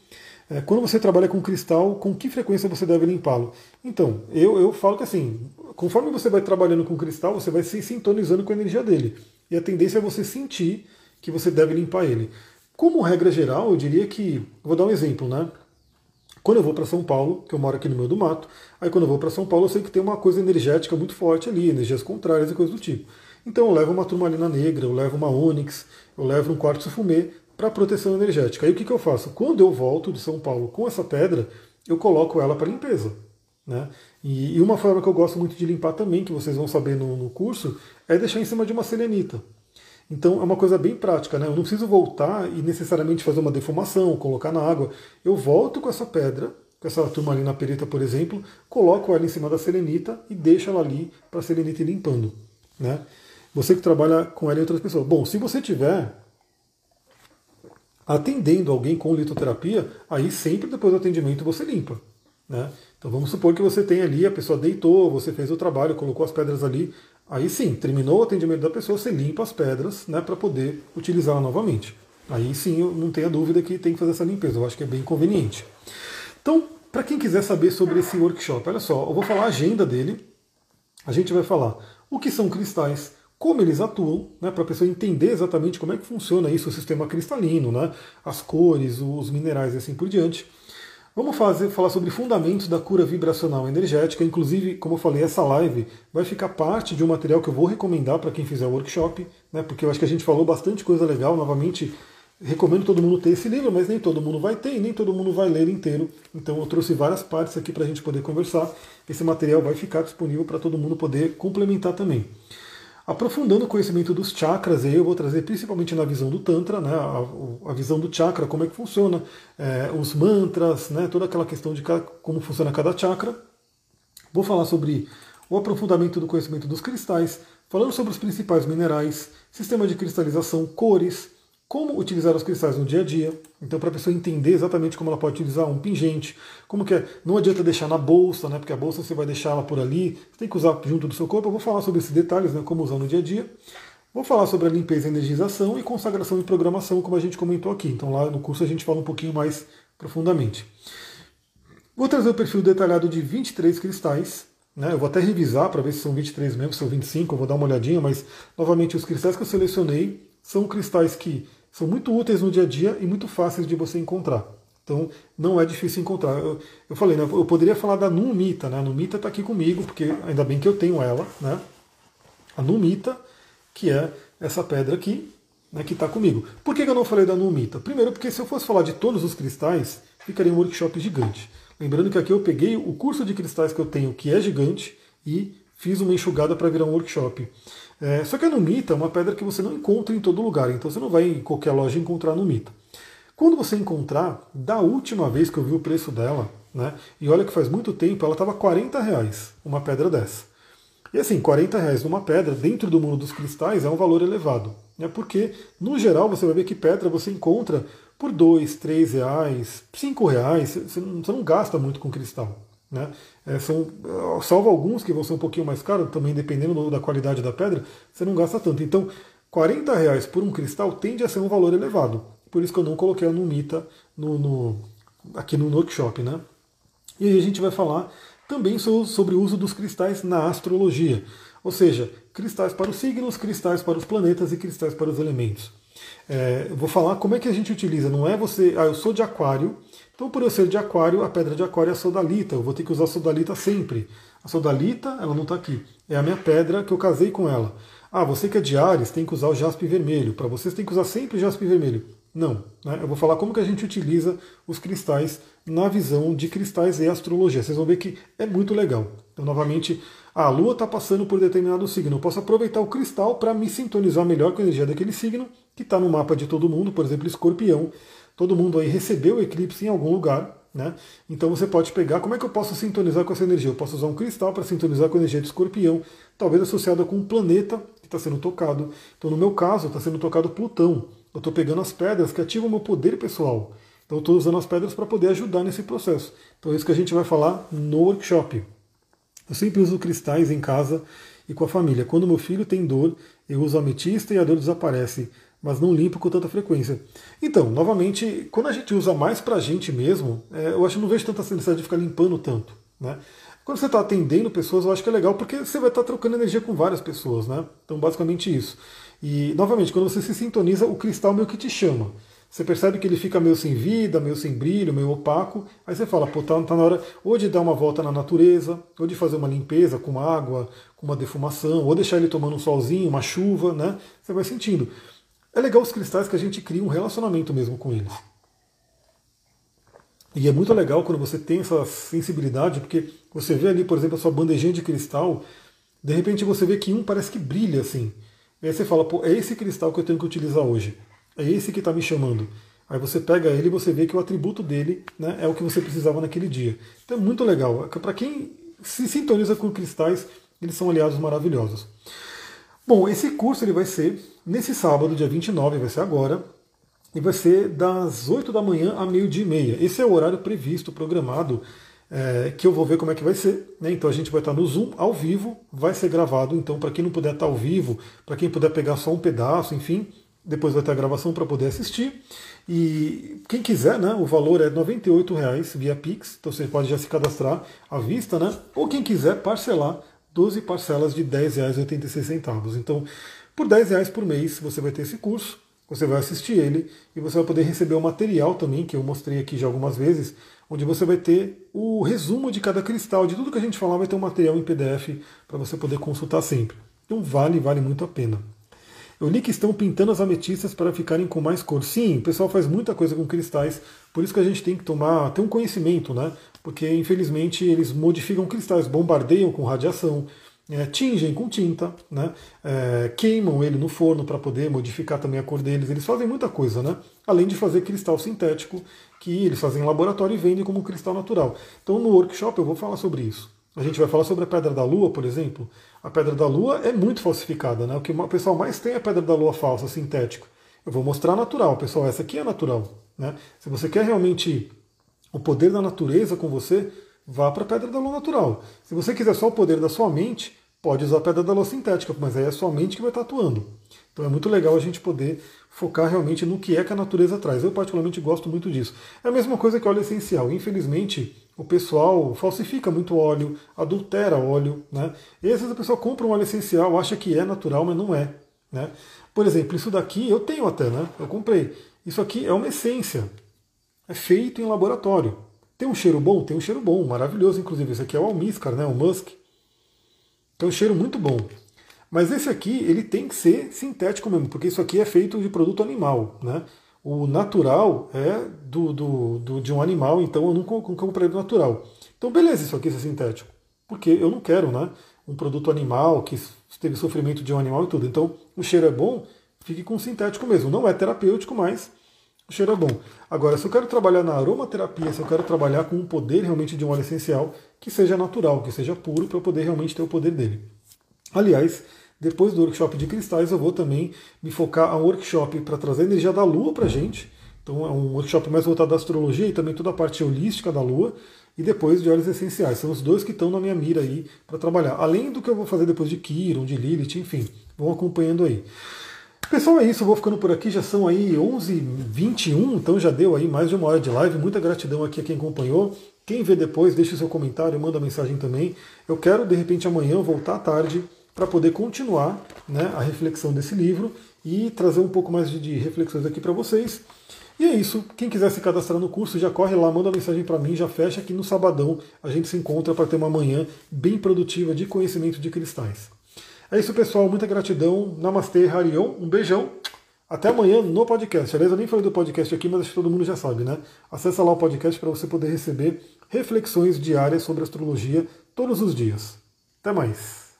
É, quando você trabalha com cristal, com que frequência você deve limpá-lo? Então, eu, eu falo que assim, conforme você vai trabalhando com cristal, você vai se sintonizando com a energia dele, e a tendência é você sentir que você deve limpar ele. Como regra geral, eu diria que... Vou dar um exemplo, né? Quando eu vou para São Paulo, que eu moro aqui no meio do mato, aí quando eu vou para São Paulo eu sei que tem uma coisa energética muito forte ali, energias contrárias e coisas do tipo. Então eu levo uma turmalina negra, eu levo uma ônix, eu levo um quartzo fumê para proteção energética. Aí o que, que eu faço? Quando eu volto de São Paulo com essa pedra, eu coloco ela para limpeza, né? E, e uma forma que eu gosto muito de limpar também, que vocês vão saber no, no curso, é deixar em cima de uma selenita. Então é uma coisa bem prática, né? Eu não preciso voltar e necessariamente fazer uma defumação, colocar na água. Eu volto com essa pedra, com essa turmalina perita, por exemplo, coloco ela em cima da selenita e deixo ela ali para a selenita ir limpando, né? Você que trabalha com ela e outras pessoas. Bom, se você tiver atendendo alguém com litoterapia, aí sempre depois do atendimento você limpa. né? Então vamos supor que você tem ali, a pessoa deitou, você fez o trabalho, colocou as pedras ali, aí sim, terminou o atendimento da pessoa, você limpa as pedras, né, para poder utilizá-la novamente. Aí sim, eu não tenho a dúvida que tem que fazer essa limpeza, eu acho que é bem conveniente. Então, para quem quiser saber sobre esse workshop, olha só, eu vou falar a agenda dele, a gente vai falar o que são cristais, como eles atuam, né, para a pessoa entender exatamente como é que funciona isso, o sistema cristalino, né, as cores, os minerais e assim por diante. Vamos fazer, falar sobre fundamentos da cura vibracional energética, inclusive, como eu falei, essa live vai ficar parte de um material que eu vou recomendar para quem fizer o workshop, né, porque eu acho que a gente falou bastante coisa legal, novamente, recomendo todo mundo ter esse livro, mas nem todo mundo vai ter e nem todo mundo vai ler inteiro, então eu trouxe várias partes aqui para a gente poder conversar, esse material vai ficar disponível para todo mundo poder complementar também. Aprofundando o conhecimento dos chakras, aí eu vou trazer principalmente na visão do Tantra, né, a, a visão do chakra, como é que funciona, é, os mantras, né, toda aquela questão de cada, como funciona cada chakra. Vou falar sobre o aprofundamento do conhecimento dos cristais, falando sobre os principais minerais, sistema de cristalização, cores, como utilizar os cristais no dia a dia, então para a pessoa entender exatamente como ela pode utilizar um pingente, como que é, não adianta deixar na bolsa, né, porque a bolsa você vai deixar ela por ali, você tem que usar junto do seu corpo, eu vou falar sobre esses detalhes, né, como usar no dia a dia, vou falar sobre a limpeza, energização e consagração e programação, como a gente comentou aqui, então lá no curso a gente fala um pouquinho mais profundamente. Vou trazer o perfil detalhado de vinte e três cristais, né, eu vou até revisar para ver se são vinte e três mesmo, se são vinte e cinco, eu vou dar uma olhadinha, mas novamente os cristais que eu selecionei são cristais que são muito úteis no dia a dia e muito fáceis de você encontrar. Então, não é difícil encontrar. Eu, eu falei, né, eu poderia falar da Numita, né? A Numita está aqui comigo, porque ainda bem que eu tenho ela, né? A Numita, que é essa pedra aqui, né, que está comigo. Por que eu não falei da Numita? Primeiro, porque se eu fosse falar de todos os cristais, ficaria um workshop gigante. Lembrando que aqui eu peguei o curso de cristais que eu tenho, que é gigante, e fiz uma enxugada para virar um workshop. É, só que a numita é uma pedra que você não encontra em todo lugar, então você não vai em qualquer loja encontrar a numita. Quando você encontrar, da última vez que eu vi o preço dela, né, e olha que faz muito tempo, ela estava quarenta reais, uma pedra dessa. E assim, quarenta reais numa pedra, dentro do mundo dos cristais, é um valor elevado, né, porque, no geral, você vai ver que pedra você encontra por dois reais, três reais, cinco reais, você não, você não gasta muito com cristal. Né? É, são, salvo alguns que vão ser um pouquinho mais caros, também dependendo do, da qualidade da pedra, você não gasta tanto. Então, quarenta reais por um cristal tende a ser um valor elevado. Por isso que eu não coloquei a numita no, no, aqui no workshop. Né? E aí a gente vai falar também sobre o uso dos cristais na astrologia. Ou seja, cristais para os signos, cristais para os planetas e cristais para os elementos. É, eu vou falar como é que a gente utiliza. Não é você, ah, eu sou de aquário, então por eu ser de aquário, a pedra de aquário é a sodalita, eu vou ter que usar a sodalita sempre. A sodalita, ela não está aqui, é a minha pedra que eu casei com ela. Ah, você que é de Áries tem que usar o jaspe vermelho, para vocês tem que usar sempre o jaspe vermelho. Não, né? Eu vou falar como que a gente utiliza os cristais na visão de cristais e astrologia. Vocês vão ver que é muito legal. Então, novamente, a Lua está passando por determinado signo. Eu posso aproveitar o cristal para me sintonizar melhor com a energia daquele signo, que está no mapa de todo mundo, por exemplo, Escorpião. Todo mundo aí recebeu o eclipse em algum lugar, né? Então você pode pegar, como é que eu posso sintonizar com essa energia? Eu posso usar um cristal para sintonizar com a energia de Escorpião, talvez associada com um planeta que está sendo tocado. Então, no meu caso, está sendo tocado Plutão. Eu estou pegando as pedras que ativam o meu poder pessoal. Então eu estou usando as pedras para poder ajudar nesse processo. Então é isso que a gente vai falar no workshop. Eu sempre uso cristais em casa e com a família. Quando meu filho tem dor, eu uso ametista e a dor desaparece, mas não limpo com tanta frequência. Então, novamente, quando a gente usa mais para a gente mesmo, é, eu acho que não vejo tanta necessidade de ficar limpando tanto, né? Quando você está atendendo pessoas, eu acho que é legal, porque você vai estar tá trocando energia com várias pessoas, né? Então, basicamente isso. E, novamente, quando você se sintoniza, o cristal meio que te chama. Você percebe que ele fica meio sem vida, meio sem brilho, meio opaco. Aí você fala, pô, tá, tá na hora ou de dar uma volta na natureza, ou de fazer uma limpeza com água, com uma defumação, ou deixar ele tomando um solzinho, uma chuva, né? Você vai sentindo. É legal os cristais que a gente cria um relacionamento mesmo com eles. E é muito legal quando você tem essa sensibilidade, porque você vê ali, por exemplo, a sua bandejinha de cristal, de repente você vê que um parece que brilha assim. E aí você fala, pô, é esse cristal que eu tenho que utilizar hoje. É esse que está me chamando. Aí você pega ele e você vê que o atributo dele, né, é o que você precisava naquele dia. Então é muito legal. Para quem se sintoniza com cristais, eles são aliados maravilhosos. Bom, esse curso ele vai ser nesse sábado, dia vinte e nove, vai ser agora. E vai ser das oito da manhã a meio-dia e meia. Esse é o horário previsto, programado. é, que eu vou ver como é que vai ser, né? Então a gente vai estar no Zoom, ao vivo, vai ser gravado, então para quem não puder estar ao vivo, para quem puder pegar só um pedaço, enfim, depois vai ter a gravação para poder assistir. E quem quiser, né, o valor é noventa e oito reais via Pix, então você pode já se cadastrar à vista, né? Ou quem quiser parcelar doze parcelas de dez reais e oitenta e seis centavos. Então, por dez reais por mês você vai ter esse curso, você vai assistir ele e você vai poder receber o material também, que eu mostrei aqui já algumas vezes, onde você vai ter o resumo de cada cristal, de tudo que a gente falar, vai ter um material em P D F para você poder consultar sempre. Então vale, vale muito a pena. Eu li que estão pintando as ametistas para ficarem com mais cor. Sim, o pessoal faz muita coisa com cristais, por isso que a gente tem que tomar, ter um conhecimento, né? Porque, infelizmente, eles modificam cristais, bombardeiam com radiação, é, tingem com tinta, né? É, queimam ele no forno para poder modificar também a cor deles. Eles fazem muita coisa, né? Além de fazer cristal sintético, que eles fazem em laboratório e vendem como cristal natural. Então, no workshop eu vou falar sobre isso. A gente vai falar sobre a Pedra da Lua, por exemplo. A Pedra da Lua é muito falsificada, né? O que o pessoal mais tem é a Pedra da Lua falsa, sintética. Eu vou mostrar a natural, pessoal. Essa aqui é natural, né? Se você quer realmente o poder da natureza com você, vá para a Pedra da Lua natural. Se você quiser só o poder da sua mente, pode usar a Pedra da Lua sintética, mas aí é a sua mente que vai estar atuando. Então é muito legal a gente poder focar realmente no que é que a natureza traz. Eu particularmente gosto muito disso. É a mesma coisa que óleo essencial. Infelizmente, o pessoal falsifica muito óleo, adultera óleo, né? E às vezes a pessoa compra um óleo essencial, acha que é natural, mas não é, né? Por exemplo, isso daqui eu tenho até, né? Eu comprei. Isso aqui é uma essência. É feito em laboratório. Tem um cheiro bom? Tem um cheiro bom, maravilhoso, inclusive. Esse aqui é o almíscar, né? O musk. Tem um cheiro muito bom. Mas esse aqui, ele tem que ser sintético mesmo, porque isso aqui é feito de produto animal, né? O natural é do, do, do, de um animal, então eu não comprei do natural. Então beleza isso aqui, isso é sintético. Porque eu não quero, né, um produto animal que teve sofrimento de um animal e tudo. Então o cheiro é bom, fique com o sintético mesmo. Não é terapêutico, mas o cheiro é bom. Agora, se eu quero trabalhar na aromaterapia, se eu quero trabalhar com o poder realmente de um óleo essencial, que seja natural, que seja puro, para eu poder realmente ter o poder dele. Aliás, depois do workshop de cristais, eu vou também me focar a um workshop para trazer a energia da Lua para a gente. Então é um workshop mais voltado à astrologia e também toda a parte holística da Lua. E depois de óleos essenciais. São os dois que estão na minha mira aí para trabalhar. Além do que eu vou fazer depois de Quiron, de Lilith, enfim. Vão acompanhando aí. Pessoal, é isso. Eu vou ficando por aqui. Já são aí onze e vinte e um. Então já deu aí mais de uma hora de live. Muita gratidão aqui a quem acompanhou. Quem vê depois, deixa o seu comentário, manda mensagem também. Eu quero, de repente, amanhã voltar à tarde para poder continuar, né, a reflexão desse livro e trazer um pouco mais de, de reflexões aqui para vocês. E é isso. Quem quiser se cadastrar no curso, já corre lá, manda mensagem para mim, já fecha aqui no sabadão. A gente se encontra para ter uma manhã bem produtiva de conhecimento de cristais. É isso, pessoal. Muita gratidão. Namastê, Harion. Um beijão. Até amanhã no podcast. Aliás, eu nem falei do podcast aqui, mas acho que todo mundo já sabe, né? Acessa lá o podcast para você poder receber reflexões diárias sobre astrologia todos os dias. Até mais.